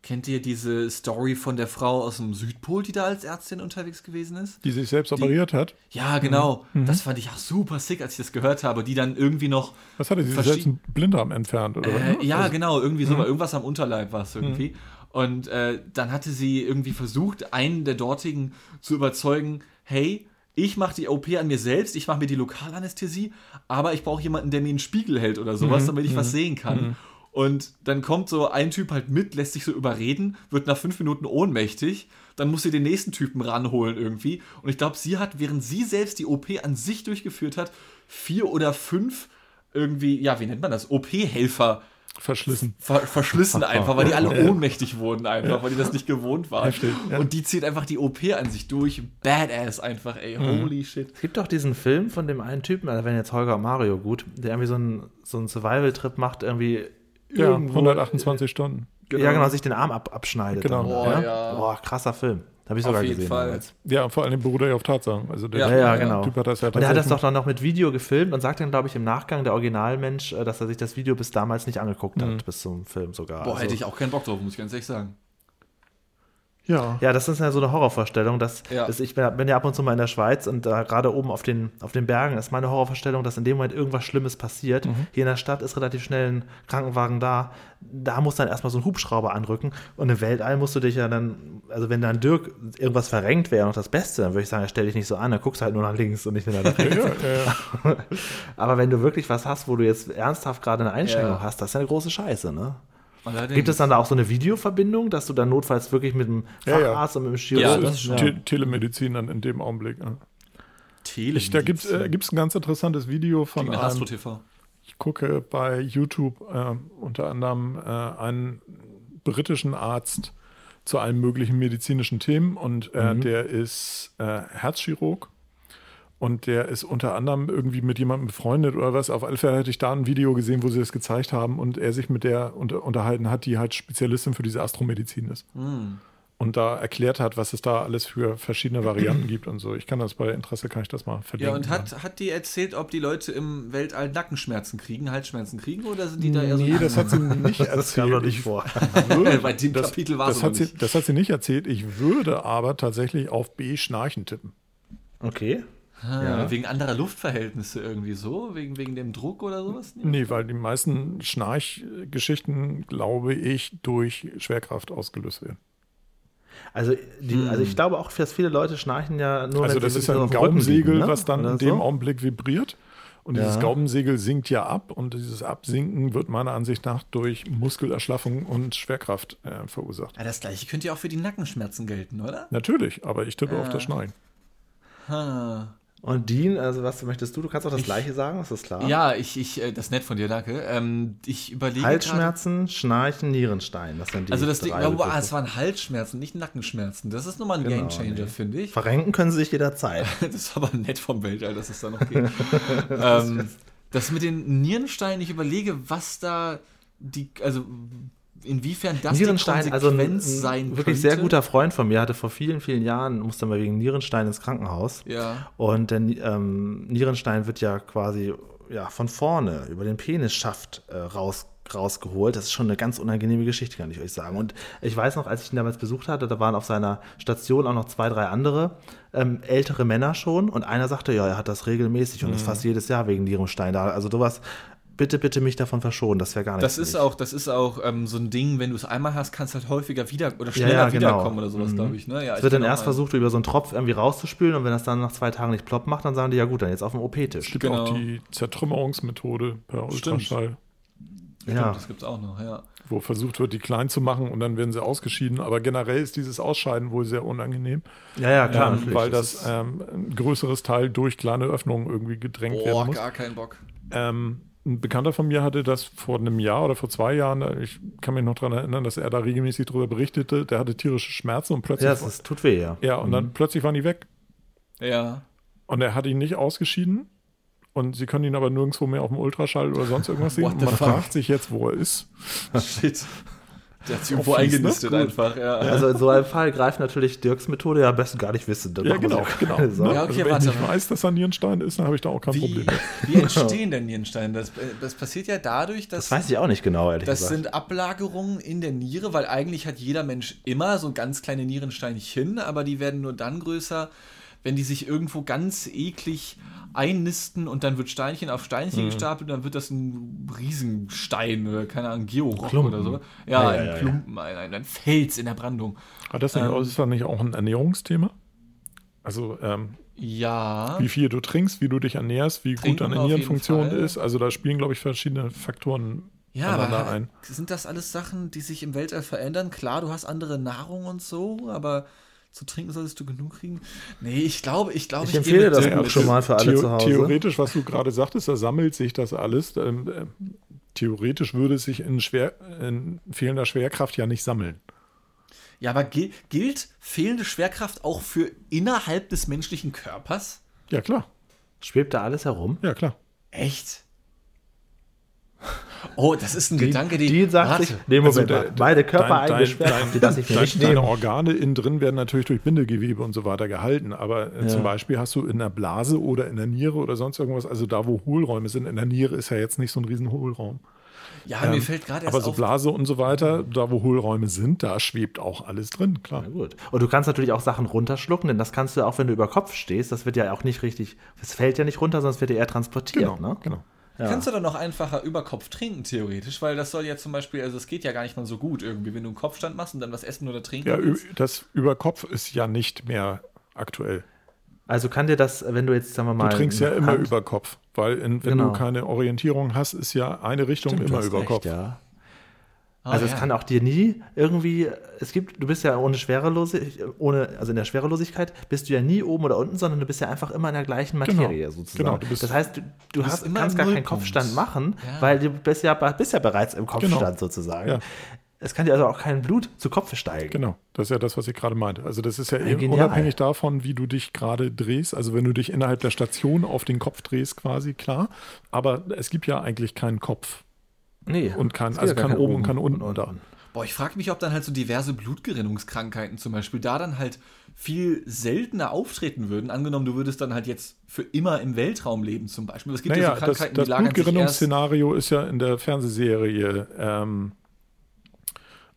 Kennt ihr diese Story von der Frau aus dem Südpol, die da als Ärztin unterwegs gewesen ist? Die sich selbst die, operiert hat? Ja, genau. Mhm. Das fand ich auch super sick, als ich das gehört habe. Die dann irgendwie noch... Was hatte sie? Verste- selbst einen Blinddarm entfernt? Oder äh, ja, also, genau. Irgendwie so, irgendwas am Unterleib war es irgendwie. Mhm. Und äh, dann hatte sie irgendwie versucht, einen der dortigen zu überzeugen, hey, ich mache die O P an mir selbst, ich mache mir die Lokalanästhesie, aber ich brauche jemanden, der mir einen Spiegel hält oder sowas, mhm. damit ich mhm. was sehen kann. Mhm. Und dann kommt so ein Typ halt mit, lässt sich so überreden, wird nach fünf Minuten ohnmächtig, dann muss sie den nächsten Typen ranholen irgendwie. Und ich glaube, sie hat, während sie selbst die O P an sich durchgeführt hat, vier oder fünf irgendwie, ja, wie nennt man das, O P-Helfer verschlissen. Ver- verschlissen einfach, weil die alle ohnmächtig wurden einfach, weil die das nicht gewohnt waren. Ja. Und die zieht einfach die O P an sich durch. Badass einfach, ey. Mhm. Holy shit. Es gibt doch diesen Film von dem einen Typen, also wenn jetzt Holger Mario gut, der irgendwie so einen, so einen Survival-Trip macht, irgendwie Ja, irgendwo, hundertachtundzwanzig Stunden. Genau. Ja, genau, sich den Arm ab, abschneidet. Genau. Dann, oh, ja? Ja. Boah, krasser Film. Habe ich sogar gesehen. Auf jeden Fall. Damals. Ja, vor allem beruht er auf Tatsachen. Also der ja, typ, ja, genau. Typ hat das ja und er hat das doch dann noch mit Video gefilmt und sagt dann, glaube ich, im Nachgang, der Originalmensch, dass er sich das Video bis damals nicht angeguckt mhm. hat, bis zum Film sogar. Boah, also, hätte ich auch keinen Bock drauf, muss ich ganz ehrlich sagen. Ja. Ja, das ist ja so eine Horrorvorstellung, dass, ja. dass ich bin ja ab und zu mal in der Schweiz und da gerade oben auf den, auf den Bergen ist meine Horrorvorstellung, dass in dem Moment irgendwas Schlimmes passiert. Mhm. Hier in der Stadt ist relativ schnell ein Krankenwagen da. Da muss dann erstmal so ein Hubschrauber anrücken und im Weltall musst du dich ja dann, also wenn dann Dirk irgendwas verrenkt wäre, noch das Beste, dann würde ich sagen, stell dich nicht so an, dann guckst halt nur nach links und nicht mehr nach rechts. ja, ja. Aber wenn du wirklich was hast, wo du jetzt ernsthaft gerade eine Einschränkung ja. hast, das ist ja eine große Scheiße, ne? Allerdings. Gibt es dann da auch so eine Videoverbindung, dass du dann notfalls wirklich mit dem Facharzt ja, ja. und mit dem Chirurgen... Ja, das ist ja. Te- Telemedizin dann in dem Augenblick. Ja. Telemedizin? Ich, da gibt es äh, ein ganz interessantes Video von einem... Astro-T V. Ich gucke bei YouTube äh, unter anderem äh, einen britischen Arzt zu allen möglichen medizinischen Themen und äh, mhm. der ist äh, Herzchirurg. Und der ist unter anderem irgendwie mit jemandem befreundet oder was. Auf alle Fälle hätte ich da ein Video gesehen, wo sie das gezeigt haben und er sich mit der unter- unterhalten hat, die halt Spezialistin für diese Astromedizin ist. Mm. Und da erklärt hat, was es da alles für verschiedene Varianten gibt und so. Ich kann das bei Interesse, kann ich das mal verlinken. Ja, und hat, hat die erzählt, ob die Leute im Weltall Nackenschmerzen kriegen, Halsschmerzen kriegen oder sind die da eher so... Nee, das hat sie nicht erzählt. Das kam doch nicht vor. Würde, bei dem das, Kapitel war es so nicht. Das hat sie nicht erzählt. Ich würde aber tatsächlich auf B, Schnarchen tippen. Okay. Ah, ja. Wegen anderer Luftverhältnisse irgendwie so? Wegen, wegen dem Druck oder sowas? Nee, weil die meisten Schnarchgeschichten, glaube ich, durch Schwerkraft ausgelöst werden. Also, die, hm. also ich glaube auch, dass viele Leute schnarchen ja nur... Also das ist ja ein Gaumensegel, ne? was dann oder in dem so? Augenblick vibriert. Und ja. dieses Gaumensegel sinkt ja ab. Und dieses Absinken wird meiner Ansicht nach durch Muskelerschlaffung und Schwerkraft äh, verursacht. Ja, das Gleiche könnte ja auch für die Nackenschmerzen gelten, oder? Natürlich, aber ich tippe äh. auf das Schneien. Ha. Und Dean, also was möchtest du? Du kannst auch das ich, Gleiche sagen, ist das klar? Ja, ich, ich, das ist nett von dir, danke. Ähm, ich überlege Halsschmerzen, grad, Schnarchen, Nierenstein. Das sind die also das Ding, wow, es waren Halsschmerzen, nicht Nackenschmerzen. Das ist nochmal ein genau, Gamechanger, nee. finde ich. Verrenken können sie sich jederzeit. Das ist aber nett vom Weltall, dass es da noch geht. das, ähm, das mit den Nierensteinen, ich überlege, was da die, also inwiefern das die Konsequenz also ein, ein sein könnte. Wirklich sehr guter Freund von mir hatte vor vielen, vielen Jahren, musste mal wegen Nierenstein ins Krankenhaus. Ja. Und der ähm, Nierenstein wird ja quasi ja, von vorne über den Penisschaft äh, raus, rausgeholt. Das ist schon eine ganz unangenehme Geschichte, kann ich euch sagen. Und ich weiß noch, als ich ihn damals besucht hatte, da waren auf seiner Station auch noch zwei, drei andere ähm, ältere Männer schon. Und einer sagte, ja, er hat das regelmäßig mhm. und ist fast jedes Jahr wegen Nierenstein da. Also sowas... Bitte, bitte mich davon verschonen, das wäre gar nichts. Das ist auch, das ist auch ähm, so ein Ding, wenn du es einmal hast, kannst du halt häufiger wieder oder schneller ja, ja, genau. wiederkommen oder sowas, mhm. glaube ich. Es ne? ja, wird dann erst mal. versucht, über so einen Tropf irgendwie rauszuspülen, und wenn das dann nach zwei Tagen nicht plopp macht, dann sagen die, ja gut, dann jetzt auf dem O P-Tisch. Es gibt genau. auch die Zertrümmerungsmethode per Ultraschall. Stimmt, ja. Das gibt es auch noch, ja. Wo versucht wird, die klein zu machen und dann werden sie ausgeschieden. Aber generell ist dieses Ausscheiden wohl sehr unangenehm. Ja, ja, klar. Ähm, weil das, das ähm, ein größeres Teil durch kleine Öffnungen irgendwie gedrängt Boah, werden muss. Boah, gar keinen Bock. Ähm, Ein Bekannter von mir hatte das vor einem Jahr oder vor zwei Jahren, ich kann mich noch daran erinnern, dass er da regelmäßig drüber berichtete, der hatte tierische Schmerzen und plötzlich... Ja, das ist, tut weh, ja. Ja, und mhm. dann plötzlich waren die weg. Ja. Und er hat ihn nicht ausgeschieden und sie können ihn aber nirgendwo mehr auf dem Ultraschall oder sonst irgendwas sehen. Und man fragt sich jetzt, wo er ist. Shit. Der hat sich irgendwo eingenistet einfach, ja. Also in so einem Fall greift natürlich Dirks Methode ja am besten gar nicht wissen. Ja, genau, ja genau. Ne? Ja, okay, also wenn warte, ich mal. weiß, dass da Nierenstein ist, dann habe ich da auch kein wie, Problem. Wie entstehen denn Nierensteine? Das, das passiert ja dadurch, dass... Das weiß ich auch nicht genau, ehrlich das gesagt. Das sind Ablagerungen in der Niere, weil eigentlich hat jeder Mensch immer so ganz kleine Nierensteinchen, aber die werden nur dann größer, wenn die sich irgendwo ganz eklig einnisten und dann wird Steinchen auf Steinchen mhm. gestapelt und dann wird das ein Riesenstein oder keine Ahnung, Georock oder so. Ja, ja, ein ja, Klumpen, ja. Ein, ein Fels in der Brandung. Aber das ähm, ist das nicht auch ein Ernährungsthema? Also ähm, ja. wie viel du trinkst, wie du dich ernährst, wie Trinken gut deine Nierenfunktion ist. Also da spielen, glaube ich, verschiedene Faktoren ja, aber ein. Sind das alles Sachen, die sich im Weltall verändern? Klar, du hast andere Nahrung und so, aber... Zu trinken solltest du genug kriegen? Nee, ich glaube, ich glaube, ich, ich empfehle das auch schon mal für alle Theo- zu Hause. Theoretisch, was du gerade sagtest, da sammelt sich das alles. Theoretisch würde es sich in, schwer, in fehlender Schwerkraft ja nicht sammeln. Ja, aber ge- gilt fehlende Schwerkraft auch für innerhalb des menschlichen Körpers? Ja, klar. Schwebt da alles herum? Ja, klar. Echt? Oh, das ist ein die, Gedanke, den... Die sagt warte. sich, nee, Moment, also der, meine Körper eingesperrt, die lasse ich mir nicht nehmen. Deine Organe innen drin werden natürlich durch Bindegewebe und so weiter gehalten, aber ja. zum Beispiel hast du in der Blase oder in der Niere oder sonst irgendwas, also da, wo Hohlräume sind, in der Niere ist ja jetzt nicht so ein riesen Hohlraum. Ja, ähm, mir fällt gerade erst auf. Aber so Blase und so weiter, da wo Hohlräume sind, da schwebt auch alles drin, klar. Na gut. Und du kannst natürlich auch Sachen runterschlucken, denn das kannst du auch, wenn du über Kopf stehst, das wird ja auch nicht richtig, es fällt ja nicht runter, sondern es wird ja eher transportiert, genau, ne? Genau. Ja. Kannst du dann noch einfacher über Kopf trinken, theoretisch, weil das soll ja zum Beispiel, also es geht ja gar nicht mal so gut irgendwie, wenn du einen Kopfstand machst und dann was essen oder trinken. Ja, ü- das über Kopf ist ja nicht mehr aktuell. Also kann dir das, wenn du jetzt, sagen wir mal... Du trinkst ja Hand- immer über Kopf, weil in, wenn genau. du keine Orientierung hast, ist ja eine Richtung Stimmt, immer über recht, Kopf. Ja. Oh, also ja. es kann auch dir nie irgendwie, es gibt, du bist ja ohne Schwerelosigkeit, ohne, also in der Schwerelosigkeit bist du ja nie oben oder unten, sondern du bist ja einfach immer in der gleichen Materie genau, sozusagen. Genau, du bist, das heißt, du, du, du hast, kannst gar keinen Kopfstand machen, ja. weil du bist ja, bist ja bereits im Kopfstand genau. sozusagen. Ja. Es kann dir also auch kein Blut zu Kopf steigen. Genau, das ist ja das, was ich gerade meinte. Also das ist ja, ja eben genial. Unabhängig davon, wie du dich gerade drehst. Also wenn du dich innerhalb der Station auf den Kopf drehst quasi, klar. Aber es gibt ja eigentlich keinen Kopf. Nee, und kann, also kann oben und kann unten oder. Boah, ich frage mich, ob dann halt so diverse Blutgerinnungskrankheiten zum Beispiel da dann halt viel seltener auftreten würden. Angenommen, du würdest dann halt jetzt für immer im Weltraum leben zum Beispiel. Es gibt naja, ja so Krankheiten, das, das die lagern sich erst... Das Blutgerinnungsszenario ist ja in der Fernsehserie, ähm,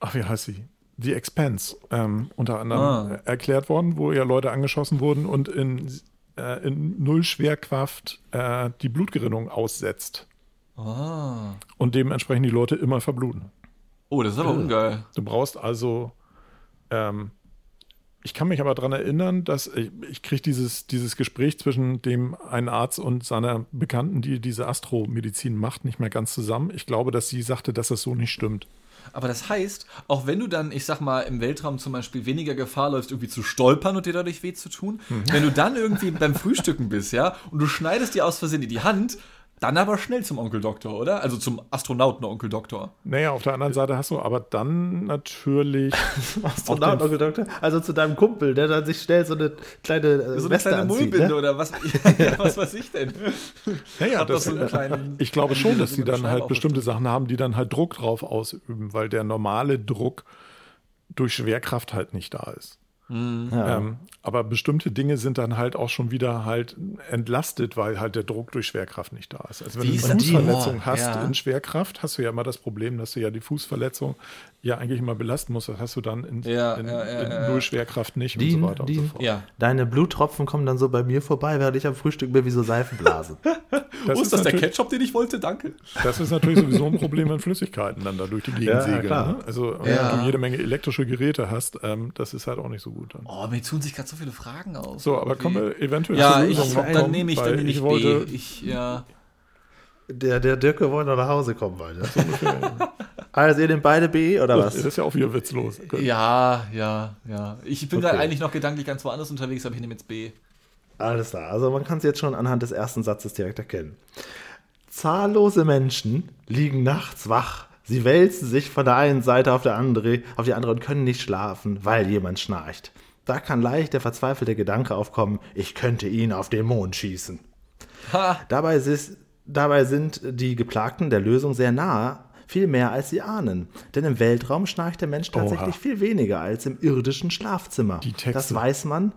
ach, wie heißt sie? The Expanse, ähm, unter anderem ah. erklärt worden, wo ja Leute angeschossen wurden und in, äh, in Nullschwerkraft äh, die Blutgerinnung aussetzt. Oh. Und dementsprechend die Leute immer verbluten. Oh, das ist aber ungeil. Du brauchst also, ähm, ich kann mich aber daran erinnern, dass ich, ich kriege dieses, dieses Gespräch zwischen dem einen Arzt und seiner Bekannten, die diese Astromedizin macht, nicht mehr ganz zusammen. Ich glaube, dass sie sagte, dass das so nicht stimmt. Aber das heißt, auch wenn du dann, ich sag mal, im Weltraum zum Beispiel weniger Gefahr läufst, irgendwie zu stolpern und dir dadurch weh zu tun, hm. wenn du dann irgendwie beim Frühstücken bist, ja, und du schneidest dir aus Versehen in die Hand, dann aber schnell zum Onkel Doktor, oder? Also zum Astronauten Onkel Doktor. Naja, auf der anderen Seite hast du aber dann natürlich... Astronauten Onkel Doktor? Also zu deinem Kumpel, der dann sich schnell so eine kleine äh, so eine kleine Mullbinde, ne? Oder was, ja, was weiß ich denn? Naja, das, so kleinen, ich glaube schon, dass die dann halt bestimmte Sachen haben, die dann halt Druck drauf ausüben, weil der normale Druck durch Schwerkraft halt nicht da ist. Mhm. Ja. Ähm, aber bestimmte Dinge sind dann halt auch schon wieder halt entlastet, weil halt der Druck durch Schwerkraft nicht da ist. Also wenn die du eine Fußverletzung hast ja. in Schwerkraft, hast du ja immer das Problem, dass du ja die Fußverletzung ja eigentlich immer belasten musst. Das hast du dann in, ja, in, ja, ja, in ja. null Schwerkraft nicht Dean, und so weiter Dean, und so fort. Ja. Deine Bluttropfen kommen dann so bei mir vorbei, während ich am Frühstück bin wie so Seifenblasen. das oh, ist das der Ketchup, den ich wollte? Danke. Das ist natürlich sowieso ein Problem, wenn Flüssigkeiten dann da durch die Gegend ja, segeln. Ne? Also ja. wenn du jede Menge elektrische Geräte hast, ähm, das ist halt auch nicht so gut. Dann. Oh, mir tun sich gerade so viele Fragen auf. So, aber kommen wir eventuell ja, zur Lösung. Ja, dann kommen, nehme ich dann nicht B. Ich, ja. Der, der Dirk wollte noch nach Hause kommen, weil das also ihr nehmt beide B oder was? Das ist ja auch wieder witzlos. Ja, ja, ja. Ich bin okay. gerade eigentlich noch gedanklich ganz woanders unterwegs, aber ich nehme jetzt B. Alles klar, also man kann es jetzt schon anhand des ersten Satzes direkt erkennen. Zahllose Menschen liegen nachts wach. Sie wälzen sich von der einen Seite auf, der andere, auf die andere und können nicht schlafen, weil jemand schnarcht. Da kann leicht der verzweifelte Gedanke aufkommen, ich könnte ihn auf den Mond schießen. Dabei, ist, dabei sind die Geplagten der Lösung sehr nahe, viel mehr als sie ahnen. Denn im Weltraum schnarcht der Mensch tatsächlich Oha. viel weniger als im irdischen Schlafzimmer. Die Texte. Das weiß man,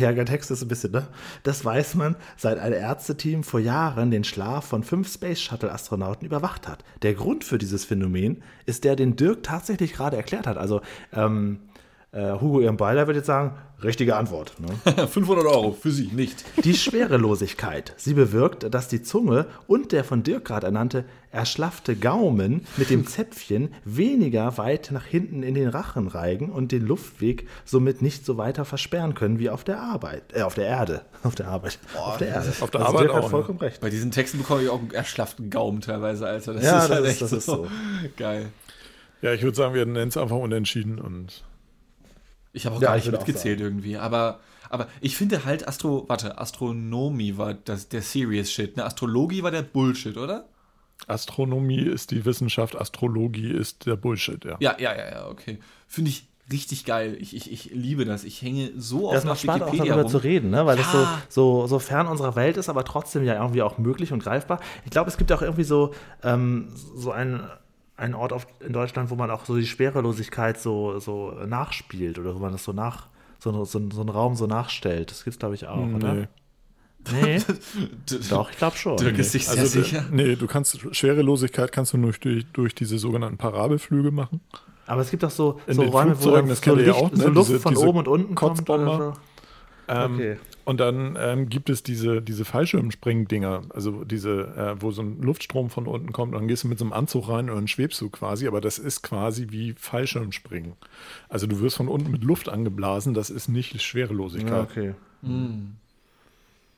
ja, der Text ist ein bisschen, ne? Das weiß man, seit ein Ärzteteam vor Jahren den Schlaf von fünf Space Shuttle-Astronauten überwacht hat. Der Grund für dieses Phänomen ist der, den Dirk tatsächlich gerade erklärt hat. Also, ähm, äh, Hugo Ehrenbeiler würde jetzt sagen, richtige Antwort. Ne? fünfhundert Euro für Sie, nicht. Die Schwerelosigkeit. Sie bewirkt, dass die Zunge und der von Dirk gerade ernannte erschlaffte Gaumen mit dem Zäpfchen weniger weit nach hinten in den Rachen reigen und den Luftweg somit nicht so weiter versperren können wie auf der Arbeit, äh, auf der Erde. Auf der Arbeit. Boah, auf der Erde. Auf der also Arbeit Dirk auch. Hat vollkommen recht. Bei diesen Texten bekomme ich auch einen erschlafften Gaumen teilweise, Alter. Das ja, ist das halt ist, echt das ist so. so. Geil. Ja, ich würde sagen, wir nennen es einfach unentschieden und ich habe auch ja, gar nicht mitgezählt irgendwie, aber, aber ich finde halt Astro, warte, Astronomie war das, der Serious Shit, ne? Astrologie war der Bullshit, oder? Astronomie ist die Wissenschaft, Astrologie ist der Bullshit, ja. Ja, ja, ja, ja, okay. Finde ich richtig geil. Ich, ich, ich liebe das. Ich hänge so auf nach Wikipedia rum. Das macht Spaß, auch darüber zu reden, ne? Weil ja. das so, so, so fern unserer Welt ist, aber trotzdem ja irgendwie auch möglich und greifbar. Ich glaube, es gibt auch irgendwie so, ähm, so ein... ein Ort auf, in Deutschland, wo man auch so die Schwerelosigkeit so, so nachspielt oder wo man das so nach, so, so, so einen Raum so nachstellt. Das gibt's, glaube ich, auch, nee. oder? Nee. Doch, ich glaube schon. Dirk ist sich sehr also, sicher. Nee, du kannst, Schwerelosigkeit kannst du nur durch, durch diese sogenannten Parabelflüge machen. Aber es gibt auch so, so Räume, wo dann das so, Licht, ja auch, ne? so Luft diese, von diese oben und unten kommt. Oder so. Ähm, okay. Und dann ähm, gibt es diese, diese Fallschirmspring-Dinger, also diese, äh, wo so ein Luftstrom von unten kommt und dann gehst du mit so einem Anzug rein und dann schwebst du quasi, aber das ist quasi wie Fallschirmspringen. Also du wirst von unten mit Luft angeblasen, das ist nicht Schwerelosigkeit. Ja, okay. Mhm.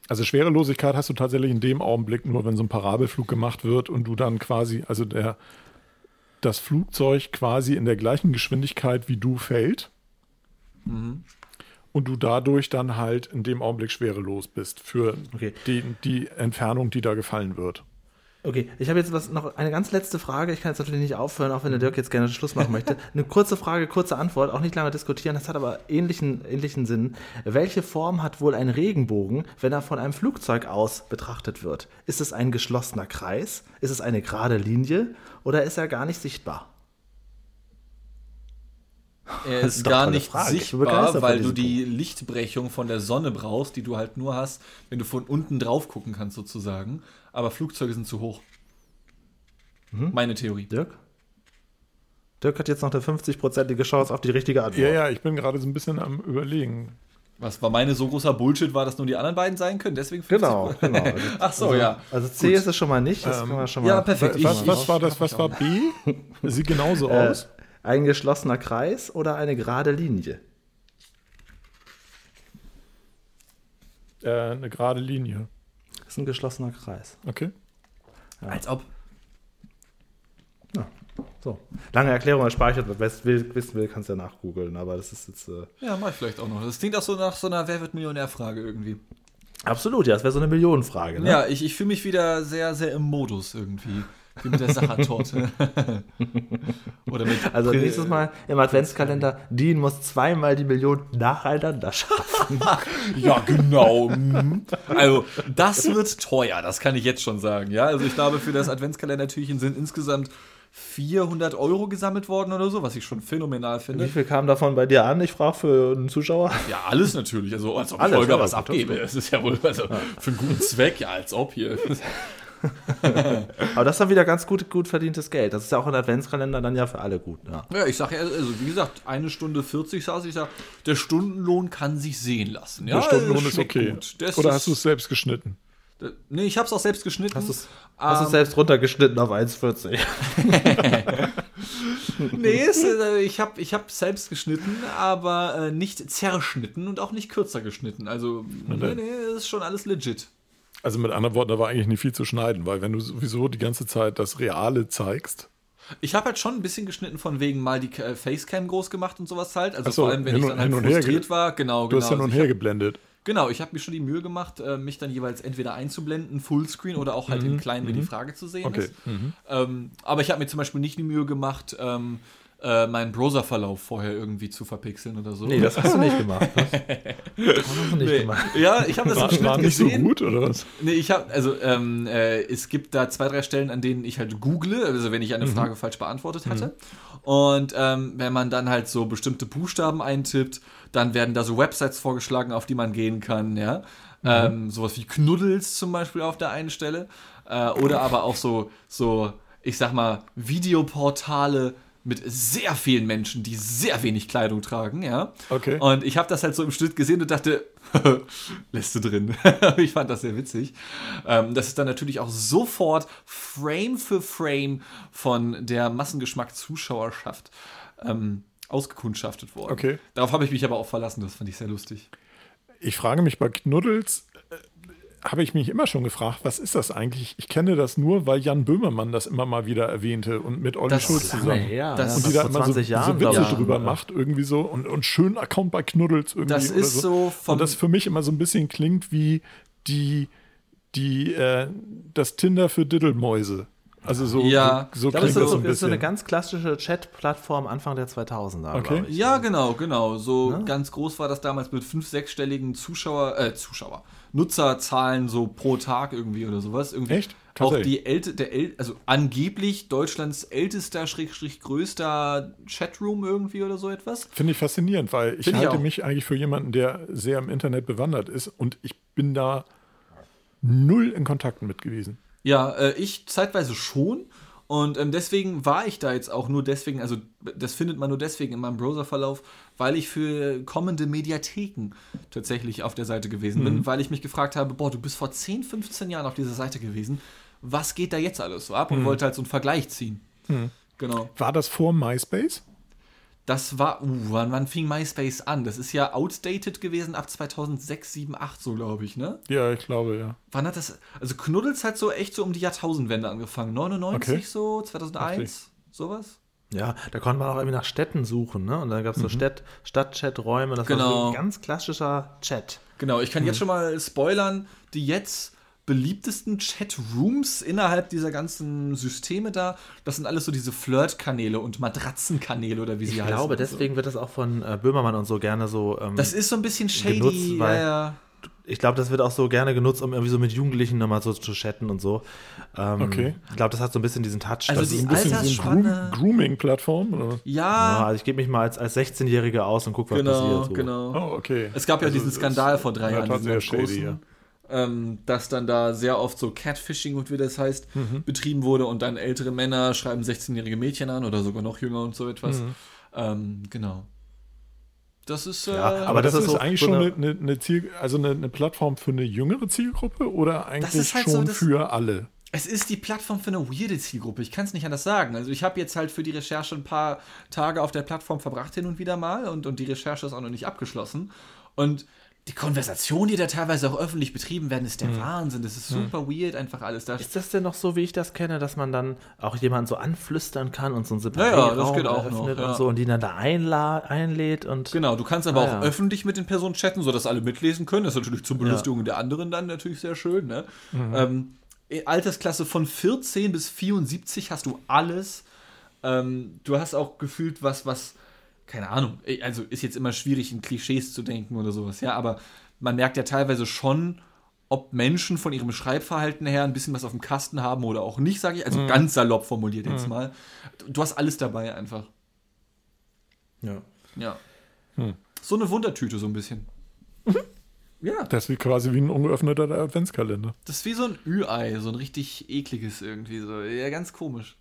Also Schwerelosigkeit hast du tatsächlich in dem Augenblick nur, wenn so ein Parabelflug gemacht wird und du dann quasi, also der, das Flugzeug quasi in der gleichen Geschwindigkeit wie du fällt. Mhm. Und du dadurch dann halt in dem Augenblick schwerelos bist für okay. die, die Entfernung, die da gefallen wird. Okay, ich habe jetzt was, noch eine ganz letzte Frage. Ich kann jetzt natürlich nicht aufhören, auch wenn der Dirk jetzt gerne Schluss machen möchte. Eine kurze Frage, kurze Antwort, auch nicht lange diskutieren. Das hat aber ähnlichen, ähnlichen Sinn. Welche Form hat wohl ein Regenbogen, wenn er von einem Flugzeug aus betrachtet wird? Ist es ein geschlossener Kreis? Ist es eine gerade Linie? Oder ist er gar nicht sichtbar? Er ist gar nicht sichtbar, weil du die Lichtbrechung von der Sonne brauchst, die du halt nur hast, wenn du von unten drauf gucken kannst sozusagen. Aber Flugzeuge sind zu hoch. Mhm. Meine Theorie. Dirk? Dirk hat jetzt noch eine fünfzig-prozentige Chance auf die richtige Antwort. Ja, ja, ich bin gerade so ein bisschen am Überlegen. Was war meine so großer Bullshit war, dass nur die anderen beiden sein können? Deswegen genau, genau. Also, ach so, also, ja. Also C Gut. ist es schon mal nicht. Das ähm, können wir schon mal. Ja, perfekt. Ich, was, ich, was war das? Was war B? Sieht genauso aus. Ein geschlossener Kreis oder eine gerade Linie? Äh, eine gerade Linie. Das ist ein geschlossener Kreis. Okay. Ja. Als ob. Ja. So. Lange Erklärung erspare ich, wer es wissen will, kann es ja nachgoogeln, aber das ist jetzt... Äh ja, mach ich vielleicht auch noch. Das klingt auch so nach so einer Wer-wird-Millionär-Frage irgendwie. Absolut, ja, das wäre so eine Millionenfrage. Ne? Ja, ich, ich fühle mich wieder sehr, sehr im Modus irgendwie. Wie mit der Sachertorte. Oder mit also Prä- nächstes Mal im Adventskalender, Dean muss zweimal die Million nacheinander schaffen. Ja, genau. Also, das wird teuer, das kann ich jetzt schon sagen. Ja, also ich glaube, für das Adventskalender-Türchen sind insgesamt vierhundert Euro gesammelt worden oder so, was ich schon phänomenal finde. Wie viel kam davon bei dir an? Ich frage für einen Zuschauer. Ja, alles natürlich. Also, als ob ich Holger was abgebe. Das ist ja wohl also für einen guten Zweck, ja, als ob hier. Aber das ist dann wieder ganz gut, gut verdientes Geld. Das ist ja auch ein Adventskalender dann ja für alle gut. Ja, ja, ich sage ja, also wie gesagt, eine Stunde vierzig saß ich, sag, der Stundenlohn kann sich sehen lassen. Ja, der Stundenlohn ist okay. Oder hast du es selbst geschnitten? Nee, ich hab's auch selbst geschnitten. Hast du es ähm, selbst runtergeschnitten auf eins Komma vierzig? Nee, es, ich hab ich hab selbst geschnitten, aber nicht zerschnitten und auch nicht kürzer geschnitten. Also, nee, nee, ist schon alles legit. Also mit anderen Worten, da war eigentlich nicht viel zu schneiden, weil wenn du sowieso die ganze Zeit das Reale zeigst. Ich habe halt schon ein bisschen geschnitten von wegen mal die Facecam groß gemacht und sowas halt. Also so, vor allem, wenn ich dann halt frustriert war. Genau, genau. Du hast hin und her geblendet. Genau, ich habe mir schon die Mühe gemacht, mich dann jeweils entweder einzublenden, Fullscreen oder auch halt mhm, im Kleinen, wenn die Frage zu sehen okay. ist. Mhm. Ähm, aber ich habe mir zum Beispiel nicht die Mühe gemacht, ähm, äh, meinen Browserverlauf vorher irgendwie zu verpixeln oder so. Nee, das hast du nicht gemacht. Das hast du nicht nee. gemacht. Ja, ich habe das war, im Schnitt war nicht gesehen. So gut, oder was? Nee, ich habe, also ähm, äh, es gibt da zwei, drei Stellen, an denen ich halt google, also wenn ich eine mhm. Frage falsch beantwortet hatte. Mhm. Und ähm, wenn man dann halt so bestimmte Buchstaben eintippt, dann werden da so Websites vorgeschlagen, auf die man gehen kann, ja. Mhm. Ähm, sowas wie Knuddels zum Beispiel auf der einen Stelle. Äh, oder aber auch so, so, ich sag mal, Videoportale mit sehr vielen Menschen, die sehr wenig Kleidung tragen, ja. Okay. Und ich habe das halt so im Schnitt gesehen und dachte, lässt du drin. Ich fand das sehr witzig. Ähm, das ist dann natürlich auch sofort Frame für Frame von der Massengeschmack-Zuschauerschaft ähm, ausgekundschaftet worden. Okay. Darauf habe ich mich aber auch verlassen, das fand ich sehr lustig. Ich frage mich bei Knuddels, äh, habe ich mich immer schon gefragt, was ist das eigentlich? Ich kenne das nur, weil Jan Böhmermann das immer mal wieder erwähnte und mit Olli Schulz zusammen. Her, das und die da immer so, so Witze ja, drüber oder? Macht irgendwie so und, und schönen Account bei Knuddels irgendwie. Das ist so. so und das für mich immer so ein bisschen klingt wie die, die äh, das Tinder für Diddelmäuse. Also so, ja. so, so klingt das, das so ein bisschen. Das ist so eine ganz klassische Chat-Plattform Anfang der zweitausender. Okay. Ich. Ja, genau, genau. So ja. ganz groß war das damals mit fünf-, sechsstelligen Zuschauer, äh, Zuschauer. Nutzerzahlen so pro Tag irgendwie oder sowas. Irgendwie echt? Auch die älte, der äl, also angeblich Deutschlands ältester, schrägstrich größter Chatroom irgendwie oder so etwas. Finde ich faszinierend, weil ich Find halte ich mich eigentlich für jemanden, der sehr im Internet bewandert ist und ich bin da null in Kontakten mit gewesen. Ja, äh, ich zeitweise schon. Und ähm, deswegen war ich da jetzt auch nur deswegen, also das findet man nur deswegen in meinem Browserverlauf, weil ich für kommende Mediatheken tatsächlich auf der Seite gewesen bin, mhm. weil ich mich gefragt habe, boah, du bist vor zehn, fünfzehn Jahren auf dieser Seite gewesen, was geht da jetzt alles so ab? Und mhm. wollte halt so einen Vergleich ziehen. Mhm. Genau. War das vor MySpace? Das war, uh, wann, wann fing MySpace an? Das ist ja outdated gewesen ab zweitausendsechs, sieben, acht, so glaube ich, ne? Ja, ich glaube, ja. Wann hat das, also Knuddels hat so echt so um die Jahrtausendwende angefangen. neunundneunzig okay. so, zweitausendeins, okay. sowas. Ja, da konnte man auch irgendwie nach Städten suchen, ne? Und dann gab es so mhm. Stadt, Stadtchat-Räume, das genau. war so ein ganz klassischer Chat. Genau, ich kann mhm. jetzt schon mal spoilern, die jetzt beliebtesten Chatrooms innerhalb dieser ganzen Systeme da, das sind alles so diese Flirtkanäle und Matratzenkanäle oder wie sie ich heißen. Ich glaube, deswegen so. Wird das auch von äh, Böhmermann und so gerne so ähm, das ist so ein bisschen shady, genutzt, weil ja. ich glaube, das wird auch so gerne genutzt, um irgendwie so mit Jugendlichen nochmal so zu chatten und so. Ähm, okay. Ich glaube, das hat so ein bisschen diesen Touch. Also das die ist ein bisschen so eine Grooming-Plattform? Oder? Ja. ja. Also ich gebe mich mal als, als sechzehnjähriger aus und gucke, was genau, passiert. So. Genau, genau. Oh, okay. Es gab ja also, diesen Skandal vor drei Jahren. Das war sehr shady, ja. Ähm, dass dann da sehr oft so Catfishing und wie das heißt, mhm. betrieben wurde und dann ältere Männer schreiben sechzehnjährige Mädchen an oder sogar noch jünger und so etwas. Mhm. Ähm, genau. Das ist. Äh, ja, aber das, das ist, ist eigentlich so schon eine, eine, Ziel, also eine, eine Plattform für eine jüngere Zielgruppe oder eigentlich halt schon so, für alle? Es ist die Plattform für eine weirde Zielgruppe. Ich kann es nicht anders sagen. Also ich habe jetzt halt für die Recherche ein paar Tage auf der Plattform verbracht hin und wieder mal und, und die Recherche ist auch noch nicht abgeschlossen. Und die Konversationen, die da teilweise auch öffentlich betrieben werden, ist der mhm. Wahnsinn. Das ist super mhm. weird, einfach alles da. Ist das denn noch so, wie ich das kenne, dass man dann auch jemanden so anflüstern kann und so einen separaten ja, ja, Raum eröffnet ja. und so und die dann da einla- einlädt? Und genau, du kannst aber ah, auch ja. öffentlich mit den Personen chatten, sodass alle mitlesen können. Das ist natürlich zur Belustigung ja. der anderen dann natürlich sehr schön. Ne? Mhm. Ähm, Altersklasse von vierzehn bis vierundsiebzig hast du alles. Ähm, du hast auch gefühlt was, was keine Ahnung, also ist jetzt immer schwierig, in Klischees zu denken oder sowas, ja, aber man merkt ja teilweise schon, ob Menschen von ihrem Schreibverhalten her ein bisschen was auf dem Kasten haben oder auch nicht, sage ich, also mhm. ganz salopp formuliert mhm. jetzt mal. Du hast alles dabei einfach. Ja. Ja. Hm. So eine Wundertüte so ein bisschen. Mhm. Ja. Das ist wie quasi wie ein ungeöffneter Adventskalender. Das ist wie so ein Ü-Ei, so ein richtig ekliges irgendwie so, ja, ganz komisch.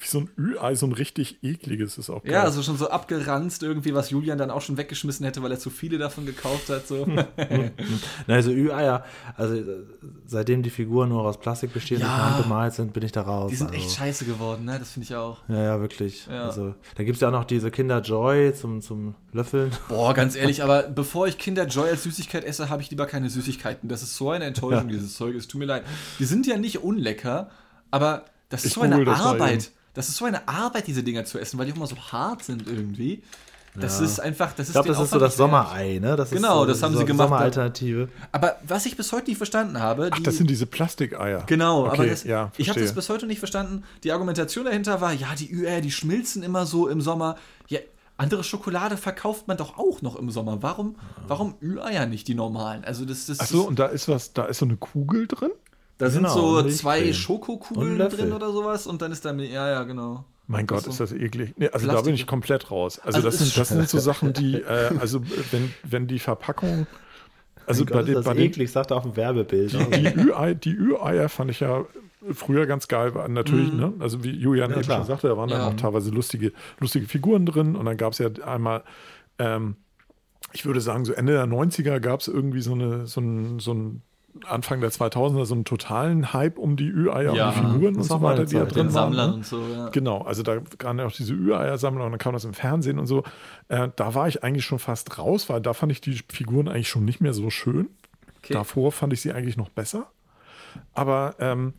Wie so ein Ü-Ei, so ein richtig ekliges ist auch geil. Ja, also schon so abgeranzt irgendwie, was Julian dann auch schon weggeschmissen hätte, weil er zu viele davon gekauft hat. So. Na, also Ü-Eier, also seitdem die Figuren nur aus Plastik bestehen ja. und mit Hand bemalt sind, bin ich da raus. Die sind also. echt scheiße geworden, ne? Das finde ich auch. Ja, ja, wirklich. Ja. Also, da gibt es ja auch noch diese Kinder-Joy zum, zum Löffeln. Boah, ganz ehrlich, aber bevor ich Kinder-Joy als Süßigkeit esse, habe ich lieber keine Süßigkeiten. Das ist so eine Enttäuschung, ja. dieses Zeug. Es tut mir leid. Die sind ja nicht unlecker, aber das ist ich so eine das Arbeit. Das ist so eine Arbeit, diese Dinger zu essen, weil die auch immer so hart sind irgendwie. Das ja. ist einfach, das ist Ich glaube, das Aufwand ist so das Sommerei, ne? Das genau, ist so, das haben so sie gemacht. Sommeralternative. Aber was ich bis heute nicht verstanden habe, die, Ach, das sind diese Plastikeier. Genau, okay, aber das, ja, ich habe das bis heute nicht verstanden. Die Argumentation dahinter war, ja, die Ü-Eier, die schmilzen immer so im Sommer. Ja, andere Schokolade verkauft man doch auch noch im Sommer. Warum, ja. warum Ü-Eier nicht die normalen? Also das, das Ach so, ist, und da ist was, da ist so eine Kugel drin? Da sind genau, so zwei Schokokugeln drin oder sowas und dann ist da, ja, ja, genau. Mein Gott, so. Ist das eklig. Nee, also Plastik. Da bin ich komplett raus. Also, also das, sind, das sind so Sachen, die, äh, also wenn, wenn die Verpackung, also bei, Gott, den, bei den... eklig, sagt er auf dem Werbebild. Die, die Ü-Eier fand ich ja früher ganz geil, natürlich, mm. ne? Also wie Julian ja, eben klar. schon sagte, da waren ja. dann auch teilweise lustige, lustige Figuren drin und dann gab es ja einmal... Ähm, ich würde sagen, so Ende der neunziger gab es irgendwie so eine, so ein, so ein Anfang der zweitausender so einen totalen Hype um die Ü-Eier ja, und die Figuren und so weiter, die da drin waren. Ne? Und so, ja. Genau, also da kamen ja auch diese Ü-Eier-Sammler und dann kam das im Fernsehen und so. Äh, da war ich eigentlich schon fast raus, weil da fand ich die Figuren eigentlich schon nicht mehr so schön. Okay. Davor fand ich sie eigentlich noch besser. Aber ähm,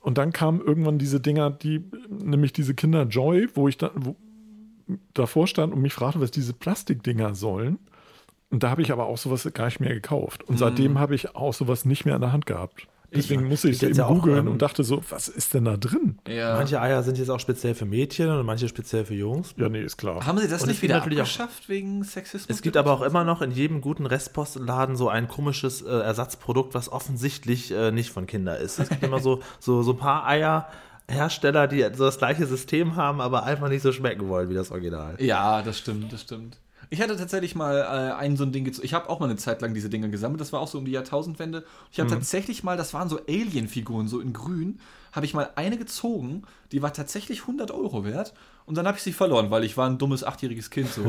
und dann kamen irgendwann diese Dinger, die nämlich diese Kinder Joy, wo ich da, wo, davor stand und mich fragte, was diese Plastikdinger sollen. Und da habe ich aber auch sowas gar nicht mehr gekauft. Und mm. seitdem habe ich auch sowas nicht mehr in der Hand gehabt. Deswegen ich, musste ich es eben ja googeln und dachte so, was ist denn da drin? Ja. Manche Eier sind jetzt auch speziell für Mädchen und manche speziell für Jungs. Ja, nee, ist klar. Haben sie das und nicht wieder abgeschafft auch, wegen Sexismus? Es gibt aber auch immer noch in jedem guten Restpostladen so ein komisches äh, Ersatzprodukt, was offensichtlich äh, nicht von Kindern ist. Es gibt immer so, so, so ein paar Eier... Hersteller, die so das gleiche System haben, aber einfach nicht so schmecken wollen wie das Original. Ja, das stimmt, das stimmt. Ich hatte tatsächlich mal äh, ein so ein Ding, ich habe auch mal eine Zeit lang diese Dinger gesammelt, das war auch so um die Jahrtausendwende. Ich habe mhm. tatsächlich mal, das waren so Alien-Figuren, so in grün, habe ich mal eine gezogen, die war tatsächlich hundert Euro wert und dann habe ich sie verloren, weil ich war ein dummes achtjähriges Kind so.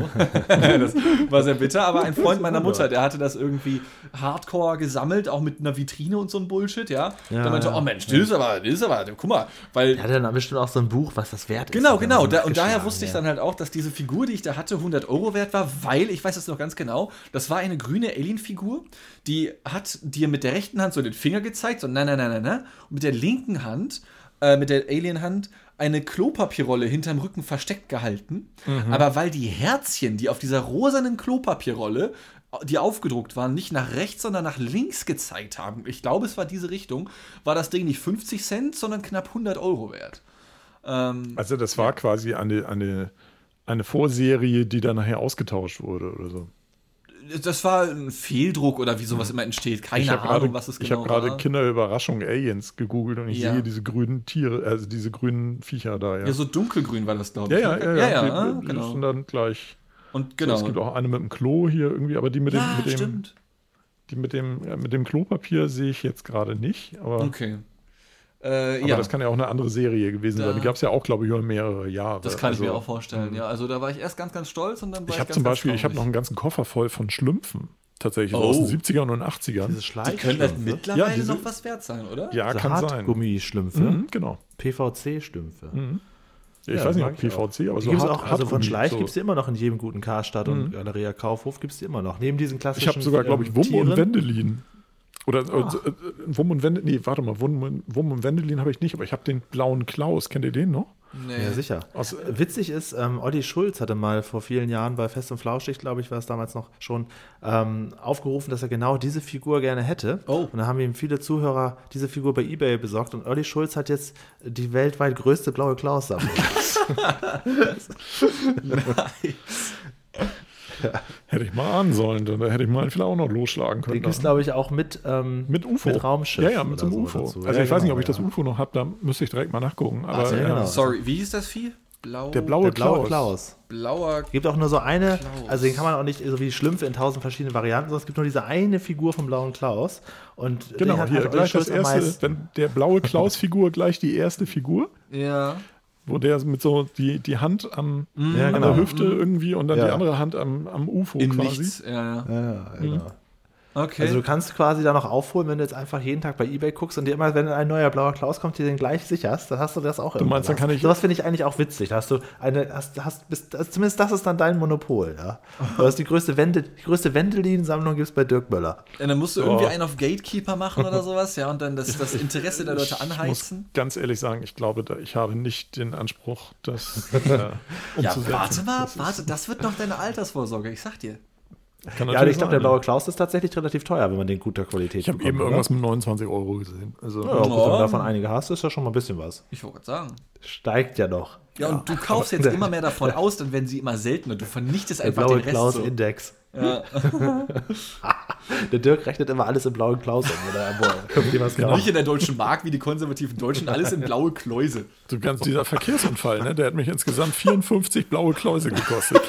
Das war sehr bitter, aber ein Freund meiner Mutter, der hatte das irgendwie hardcore gesammelt, auch mit einer Vitrine und so ein Bullshit, ja. ja der meinte, ja. oh Mensch, das ist aber, das ist aber, guck mal. Weil der hatte dann bestimmt auch so ein Buch, was das wert ist. Genau, genau. Da, und daher wusste ja. ich dann halt auch, dass diese Figur, die ich da hatte, hundert Euro wert war, weil, ich weiß das noch ganz genau, das war eine grüne Alien-Figur, die hat dir mit der rechten Hand so den Finger gezeigt, so nein, nein, nein, nein, nein. Und mit der linken Hand, äh, mit der Alien-Hand, eine Klopapierrolle hinterm Rücken versteckt gehalten, mhm. aber weil die Herzchen, die auf dieser rosanen Klopapierrolle, die aufgedruckt waren, nicht nach rechts, sondern nach links gezeigt haben, ich glaube, es war diese Richtung, war das Ding nicht fünfzig Cent, sondern knapp hundert Euro wert. Ähm, also das war ja. quasi eine, eine, eine Vorserie, die dann nachher ausgetauscht wurde oder so. Das war ein Fehldruck oder wie sowas immer entsteht. Keine Ahnung, grade, was es genau war. Ich habe gerade Kinderüberraschung Aliens gegoogelt und ich ja. sehe diese grünen Tiere, also diese grünen Viecher da. Ja, ja so dunkelgrün war das, glaube ich. Ja, ja, ja. ja, ja, ja die, genau. die sind dann gleich. Und genau. So, es gibt auch eine mit dem Klo hier irgendwie, aber die mit dem, ja, mit dem, die mit dem, ja, mit dem Klopapier sehe ich jetzt gerade nicht. Aber, okay. Äh, aber ja. das kann ja auch eine andere Serie gewesen da. sein. Die gab es ja auch, glaube ich, über mehrere Jahre. Das kann also, ich mir auch vorstellen, mh. ja. Also da war ich erst ganz, ganz stolz und dann war ich, ich hab ganz, zum Beispiel, ganz Ich habe noch einen ganzen Koffer voll von Schlümpfen. Tatsächlich, oh. aus den siebzigern und achtzigern. Diese Schleifschlümpfe. Die können das mittlerweile ja, diese, noch was wert sein, oder? Ja, also kann sein. Hartgummischlümpfe. Mhm, genau. P V C-Schlümpfe. Mhm. Ich ja, weiß nicht, ob P V C, aber die so hart, auch, also von Schleich so. Gibt es immer noch in jedem guten Karstadt mhm. und Galeria Kaufhof gibt es immer noch. Neben diesen klassischen. Ich habe sogar, ähm, glaube ich, Wumm Tieren. Und Wendelin. Oder ah. äh, Wumm und Wendelin. Nee, warte mal, Wumm, Wumm und Wendelin habe ich nicht, aber ich habe den blauen Klaus. Kennt ihr den noch? Nee. Ja, sicher. Aus, äh, Witzig ist, ähm, Olli Schulz hatte mal vor vielen Jahren bei Fest und Flauschig, glaube ich, war es damals noch schon, ähm, aufgerufen, dass er genau diese Figur gerne hätte. Oh. Und da haben ihm viele Zuhörer diese Figur bei eBay besorgt. Und Olli Schulz hat jetzt die weltweit größte blaue Klaus-Sammlung. Nice. Ja. Hätte ich mal ahnen sollen, dann hätte ich mal vielleicht auch noch losschlagen können. Die gibt es, glaube ich, auch mit, ähm, mit U F O. Mit Raumschiff. Ja, ja, mit so einem U F O. Dazu. Also ja, ich genau, weiß nicht, ob ich ja. das U F O noch habe, da müsste ich direkt mal nachgucken. Aber, so, ja, genau. Sorry, wie hieß das Vieh? Blau, der blaue, der blaue Klaus. Klaus. Blauer gibt auch nur so eine, Klaus. Also den kann man auch nicht so wie Schlümpfe in tausend verschiedene Varianten, sondern es gibt nur diese eine Figur vom blauen Klaus. Und genau, den hat hier halt gleich das erste, wenn der blaue Klaus-Figur gleich die erste Figur. Ja. Wo der mit so die, die Hand am, ja, an genau. der Hüfte mhm. irgendwie und dann ja. die andere Hand am, am U F O in quasi. Nichts. Ja, ja. ja genau. Mhm. Okay. Also du kannst quasi da noch aufholen, wenn du jetzt einfach jeden Tag bei eBay guckst und dir immer, wenn ein neuer blauer Klaus kommt, dir den gleich sicherst, dann hast du das auch immer. Du meinst, dann kann ich... Sowas finde ich eigentlich auch witzig. Da hast du eine, hast, hast, bist, also zumindest das ist dann dein Monopol. Ja? Du hast die größte Wende, die größte Wendelin-Sammlung gibt's bei Dirk Möller. Ja, dann musst du oh. irgendwie einen auf Gatekeeper machen oder sowas, ja, und dann das, das Interesse der Leute anheizen. Ich muss ganz ehrlich sagen, ich glaube, ich habe nicht den Anspruch, das äh, umzusetzen. Ja, warte mal, das warte, das wird noch deine Altersvorsorge, ich sag dir. Ja, ich glaube, der blaue Klaus ist tatsächlich relativ teuer, wenn man den guter Qualität Ich habe eben oder? Irgendwas mit neunundzwanzig Euro gesehen. Also, ja, ja, gut, wenn du davon einige hast, ist ja schon mal ein bisschen was. Ich wollte gerade sagen. Steigt ja noch. Ja, ja, und du kaufst jetzt immer mehr davon aus, dann werden sie immer seltener. Du vernichtest der einfach den Rest. Der blaue Klaus-Index. So. Ja. Der Dirk rechnet immer alles in blauen Klaus um. Oder nicht in der deutschen Mark, wie die konservativen Deutschen, alles in blaue Kläuse. Du kannst dieser Verkehrsunfall, ne? Der hat mich insgesamt vierundfünfzig blaue Kläuse gekostet.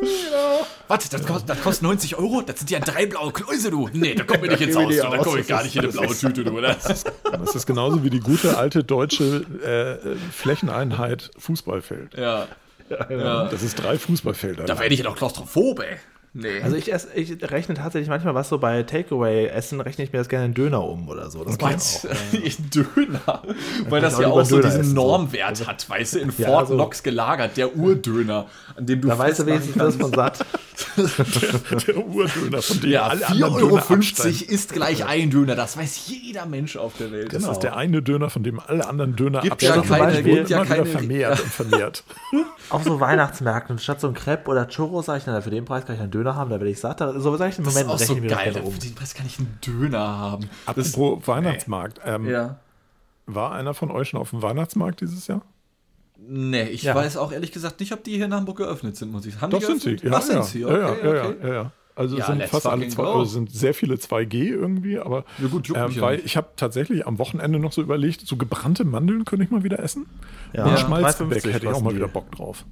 Ja. Warte, das kostet, das kostet neunzig Euro? Das sind ja drei blaue Kläuse, du. Nee, da kommen wir nicht ins Haus, da komme ich gar nicht in eine blaue Tüte, du. Das ist, das ist genauso wie die gute alte deutsche äh, Flächeneinheit Fußballfeld. Ja. Ja, genau. Ja. Das ist drei Fußballfelder. Da werde ich ja doch klaustrophob, ey. Nee. Also ich, ess, ich rechne tatsächlich manchmal was so bei Takeaway-Essen, rechne ich mir das gerne in Döner um oder so. Das oh, meinst du? In Döner? Weil das ja auch so Döner diesen Normwert so. Hat, weißt du, in Fort ja, also, Knox gelagert, der Urdöner, an dem du da weißt du wenigstens was von satt. der, der Urdöner, von dem ja, alle vier Euro fünfzig absteigen. Ist gleich ein Döner, das weiß jeder Mensch auf der Welt. Das genau. ist der eine Döner, von dem alle anderen Döner gibt absteigen. Ja keine, gibt ja keine vermehrt und vermehrt. Auf so Weihnachtsmärkten, statt so ein Crepe oder Churros, sage ich, na, für den Preis kann ich einen Döner haben, da werde ich satt. So sage ich den Moment, das ist auch so geil. Für den Preis kann ich einen Döner haben. Apropos Weihnachtsmarkt. Ähm, ja. War einer von euch schon auf dem Weihnachtsmarkt dieses Jahr? Nee, ich ja. weiß auch ehrlich gesagt nicht, ob die hier in Hamburg geöffnet sind, muss ich sagen. Doch, sind sie. Ja, Was ja. sind sie? Okay, ja, ja, ja, okay. ja, ja, ja. Also ja, sind fast alle zwei, also sind sehr viele zwei G irgendwie, aber ja, gut, ähm, weil ich habe tatsächlich am Wochenende noch so überlegt, so gebrannte Mandeln könnte ich mal wieder essen. Ja. Und ja. Schmalzgebäck hätte ich auch mal die. wieder Bock drauf.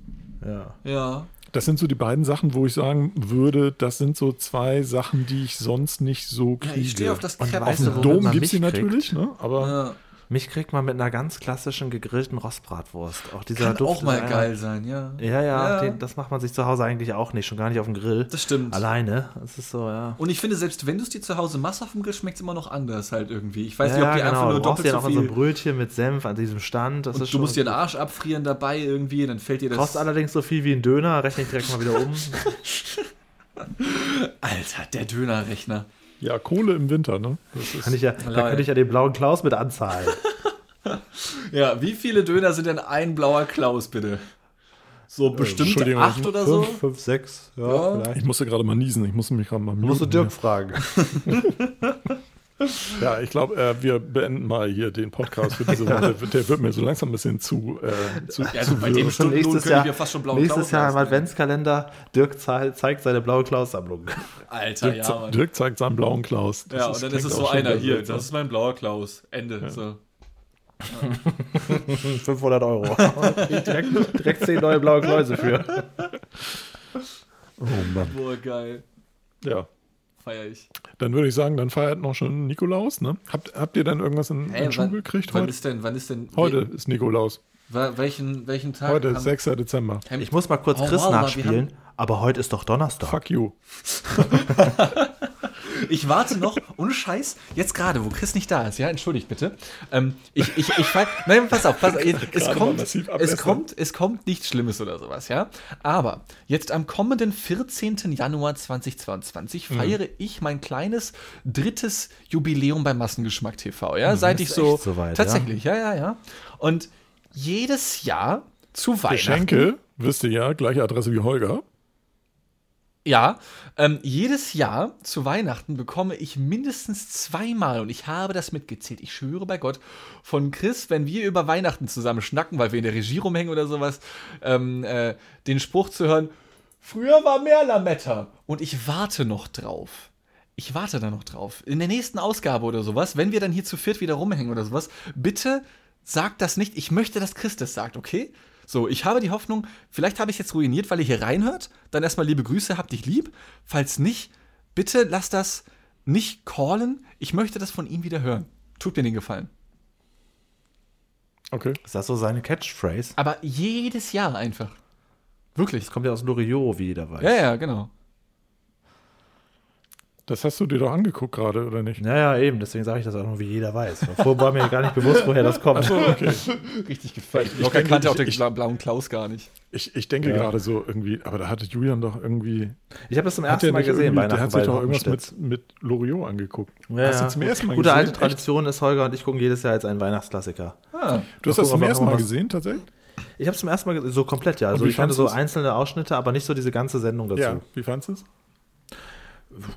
Ja. Ja. Das sind so die beiden Sachen, wo ich sagen würde, das sind so zwei Sachen, die ich sonst nicht so kriege. Ja, ich stehe auf das Crepe. Auf dem Dom gibt es sie natürlich, ne? Aber ja. Mich kriegt man mit einer ganz klassischen gegrillten Rostbratwurst. Auch dieser Kann Duft auch mal einer, geil sein, ja. Ja, ja, ja. Den, das macht man sich zu Hause eigentlich auch nicht, schon gar nicht auf dem Grill. Das stimmt. Alleine, das ist so, ja. Und ich finde, selbst wenn du es dir zu Hause machst auf dem Grill, schmeckt es immer noch anders halt irgendwie. Ich weiß ja, nicht, ob die genau. einfach nur doppelt so viel... Du brauchst dir noch so ein Brötchen mit Senf an diesem Stand. Das Und ist du musst dir den Arsch abfrieren dabei irgendwie, dann fällt dir das... Kostet allerdings so viel wie ein Döner, rechne ich direkt mal wieder um. Alter, der Dönerrechner. Ja, Kohle im Winter, ne? Das ist kann ich ja, da könnte ich ja den blauen Klaus mit anzahlen. Ja, wie viele Döner sind denn ein blauer Klaus, bitte? So bestimmt äh, acht oder so? Fünf, fünf sechs, ja, ja. Vielleicht. Ich musste gerade mal niesen, ich musste mich gerade mal muten. Musst du Dirk ja. fragen. Ja, ich glaube, äh, wir beenden mal hier den Podcast für diese Woche. Der, der wird mir so langsam ein bisschen zu... Äh, zu, ja, zu bei dem Stundenlohn können wir fast schon blauen Klaus. Nächstes Jahr im Adventskalender, Dirk zeigt seine blaue Klaus-Sammlung. Alter, Dirk, ja, Mann. Dirk zeigt seinen blauen Klaus. Das ja, ist, und dann ist es so einer hier. Das ist mein blauer Klaus. Ende. Ja. So. Ja. fünfhundert Euro. direkt, direkt zehn neue blaue Kläuse für. Oh Mann. Boah, geil. Ja. Feier ich. Dann würde ich sagen, dann feiert noch schon Nikolaus, ne? Habt, habt ihr dann irgendwas in, hey, in den Schuh gekriegt wann heute? Ist denn, wann ist denn? Heute we- ist Nikolaus. Wa- welchen, welchen Tag? Heute ist sechster Dezember. Ich muss mal kurz oh, Chris wow, nachspielen, aber heute ist doch Donnerstag. Fuck you. Ich warte noch, ohne Scheiß, jetzt gerade, wo Chris nicht da ist, ja, entschuldigt bitte. Ähm, ich, ich, ich, ich, nein, pass auf, pass auf, es kommt, es kommt, es kommt nichts Schlimmes oder sowas, ja. Aber jetzt am kommenden vierzehnten Januar zweitausendzweiundzwanzig feiere mhm. ich mein kleines drittes Jubiläum bei Massengeschmack T V, ja, mhm, seit ich so, so weit, tatsächlich, ja, ja, ja, ja. Und jedes Jahr zu Weihnachten. Geschenke, wisst ihr ja, gleiche Adresse wie Holger. Ja, ähm, jedes Jahr zu Weihnachten bekomme ich mindestens zweimal, und ich habe das mitgezählt, ich schwöre bei Gott, von Chris, wenn wir über Weihnachten zusammen schnacken, weil wir in der Regie rumhängen oder sowas, ähm, äh, den Spruch zu hören, früher war mehr Lametta. Und ich warte noch drauf. Ich warte da noch drauf. In der nächsten Ausgabe oder sowas, wenn wir dann hier zu viert wieder rumhängen oder sowas, bitte sagt das nicht. Ich möchte, dass Chris das sagt, okay? So, ich habe die Hoffnung, vielleicht habe ich jetzt ruiniert, weil ihr hier reinhört. Dann erstmal liebe Grüße, habt dich lieb. Falls nicht, bitte lasst das nicht callen. Ich möchte das von ihm wieder hören. Tut mir den Gefallen. Okay. Ist das so seine Catchphrase? Aber jedes Jahr einfach. Wirklich. Das kommt ja aus Loriot, wie jeder weiß. Ja, ja, genau. Das hast du dir doch angeguckt gerade, oder nicht? Naja, eben. Deswegen sage ich das auch nur, wie jeder weiß. Vorher war mir gar nicht bewusst, woher das kommt. Achso, okay. Richtig gefällt. Ich Locker kannte ich, auch den ich, blauen Klaus gar nicht. Ich, ich denke ja. gerade so irgendwie, aber da hatte Julian doch irgendwie... Ich habe das zum ersten Mal gesehen. Der hat sich doch irgendwas mit, mit Loriot angeguckt. Ja, hast du zum ersten Mal Gute gesehen? Gute alte Tradition ist, Holger und ich gucken jedes Jahr jetzt einen Weihnachtsklassiker. Ah, du hast das zum ersten Mal gesehen, tatsächlich? Ich habe es zum ersten Mal gesehen, so komplett, ja. Also ich kannte so einzelne Ausschnitte, aber nicht so diese ganze Sendung dazu. Ja, wie fandst du es?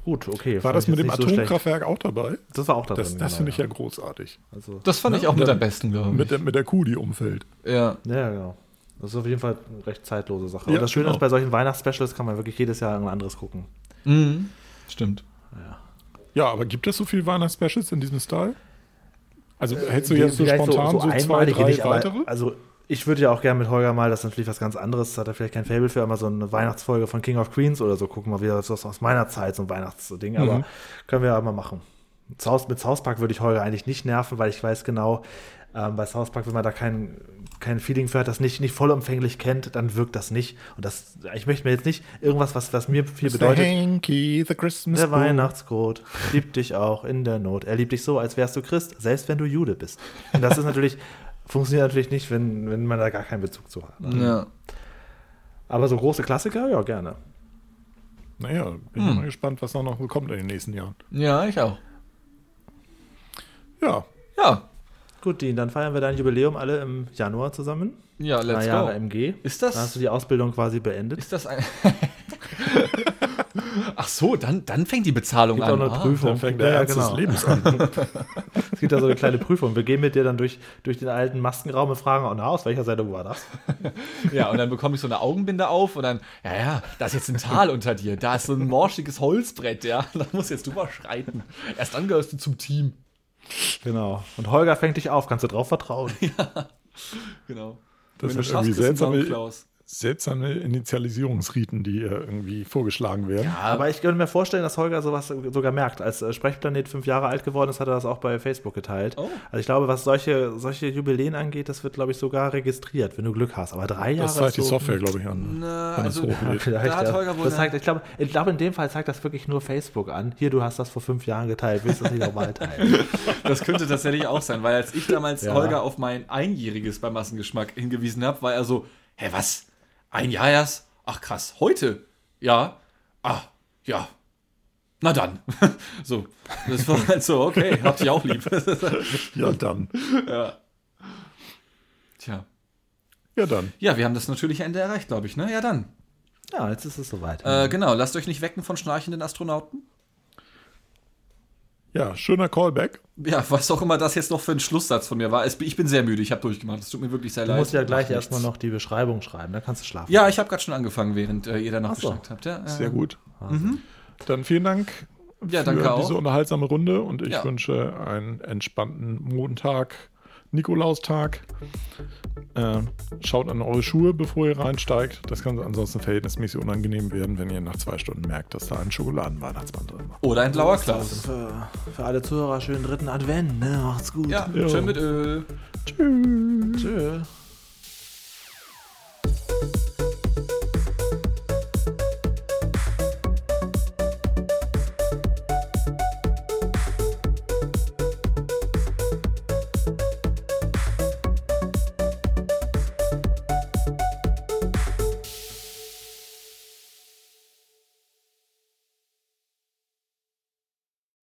Gut, okay. War das mit dem Atomkraftwerk so auch dabei? Das war auch dabei. Das, das finde ich ja, ja großartig. Also, das fand ne? ich auch mit der, am besten, glaube ich. Mit der, mit der Kuh, die umfällt. Ja. Ja, genau. Das ist auf jeden Fall eine recht zeitlose Sache. Ja, und das Schöne genau. ist, bei solchen Weihnachtsspecials kann man wirklich jedes Jahr irgendwas anderes gucken. Mhm. Stimmt. Ja. ja, aber gibt es so viele Weihnachtsspecials in diesem Style? Also äh, hättest du jetzt so spontan so, so, so zwei, drei nicht, weitere? Aber, also ich würde ja auch gerne mit Holger mal, das ist natürlich was ganz anderes, hat er vielleicht kein Faible für, einmal so eine Weihnachtsfolge von King of Queens oder so, gucken mal wieder, das ist aus meiner Zeit so ein Weihnachtsding, aber mhm. können wir ja mal machen. Mit South Park würde ich Holger eigentlich nicht nerven, weil ich weiß genau, ähm, bei South Park, wenn man da kein, kein Feeling für hat, das nicht, nicht vollumfänglich kennt, dann wirkt das nicht. Und das, ich möchte mir jetzt nicht irgendwas, was, was mir viel bedeutet. Hanky, the Christmas der Weihnachtscode liebt dich auch in der Not. Er liebt dich so, als wärst du Christ, selbst wenn du Jude bist. Und das ist natürlich... Funktioniert natürlich nicht, wenn, wenn man da gar keinen Bezug zu hat. Also. Ja. Aber so große Klassiker, ja, gerne. Naja, bin hm. ich mal gespannt, was da noch kommt in den nächsten Jahren. Ja, ich auch. Ja. Ja. Gut, Dean, dann feiern wir dein Jubiläum alle im Januar zusammen. Ja, let's go. Jahre M G. Ist das? Dann hast du die Ausbildung quasi beendet. Ist das ein... Ach so, dann, dann fängt die Bezahlung es gibt an. Auch eine ah, Prüfung. Dann fängt der ja, Ernst genau. des Lebens an. Es gibt da so eine kleine Prüfung. Wir gehen mit dir dann durch, durch den alten Maskenraum und fragen, oh, na, aus welcher Seite war das? Ja, und dann bekomme ich so eine Augenbinde auf und dann, ja, ja, da ist jetzt ein Tal unter dir. Da ist so ein morschiges Holzbrett, ja. Da musst jetzt du mal schreiten. Erst dann gehörst du zum Team. Genau. Und Holger fängt dich auf. Kannst du drauf vertrauen? Ja, genau. Das ist irgendwie seltsam. Klaus. Seltsame Initialisierungsriten, die irgendwie vorgeschlagen werden. Ja, aber ich könnte mir vorstellen, dass Holger sowas sogar merkt. Als Sprechplanet fünf Jahre alt geworden ist, hat er das auch bei Facebook geteilt. Oh. Also ich glaube, was solche, solche Jubiläen angeht, das wird, glaube ich, sogar registriert, wenn du Glück hast. Aber drei Jahre... Das zeigt so die Software, glaube ich, an. Na, also, ja, vielleicht, da hat Holger wohl... Das zeigt, ich glaube, ich glaube, in dem Fall zeigt das wirklich nur Facebook an. Hier, du hast das vor fünf Jahren geteilt, willst du das nicht nochmal teilen? Das könnte tatsächlich auch sein, weil als ich damals ja. Holger auf mein Einjähriges bei Massengeschmack hingewiesen habe, war er so, hä, was? Ein Jahr erst? Ach krass, heute? Ja. Ah, ja. Na dann. So. Das war halt so, okay, hab dich auch lieb. Ja, dann. Ja. Tja. Ja, dann. Ja, wir haben das natürliche Ende erreicht, glaube ich, ne? Ja, dann. Ja, jetzt ist es soweit. Äh, genau, lasst euch nicht wecken von schnarchenden Astronauten. Ja, schöner Callback. Ja, was auch immer das jetzt noch für ein Schlusssatz von mir war. Ich bin sehr müde, ich habe durchgemacht. Es tut mir wirklich sehr leid. Du musst ja gleich erstmal noch die Beschreibung schreiben, dann kannst du schlafen. Ja, ich habe gerade schon angefangen, während äh, ihr danach so. geschnackt habt. Ja, äh, sehr gut. Mhm. Dann vielen Dank ja, danke für auch. diese unterhaltsame Runde und ich ja. wünsche einen entspannten Montag, Nikolaustag. Äh, schaut an eure Schuhe, bevor ihr reinsteigt. Das kann ansonsten verhältnismäßig unangenehm werden, wenn ihr nach zwei Stunden merkt, dass da ein Schokoladenweihnachtsmann drin war. Oder ein blauer Klaus. Für, für alle Zuhörer schönen dritten Advent. Ne? Macht's gut. Ja, ja. Schön mit Ö. Tschüss. Tschüss.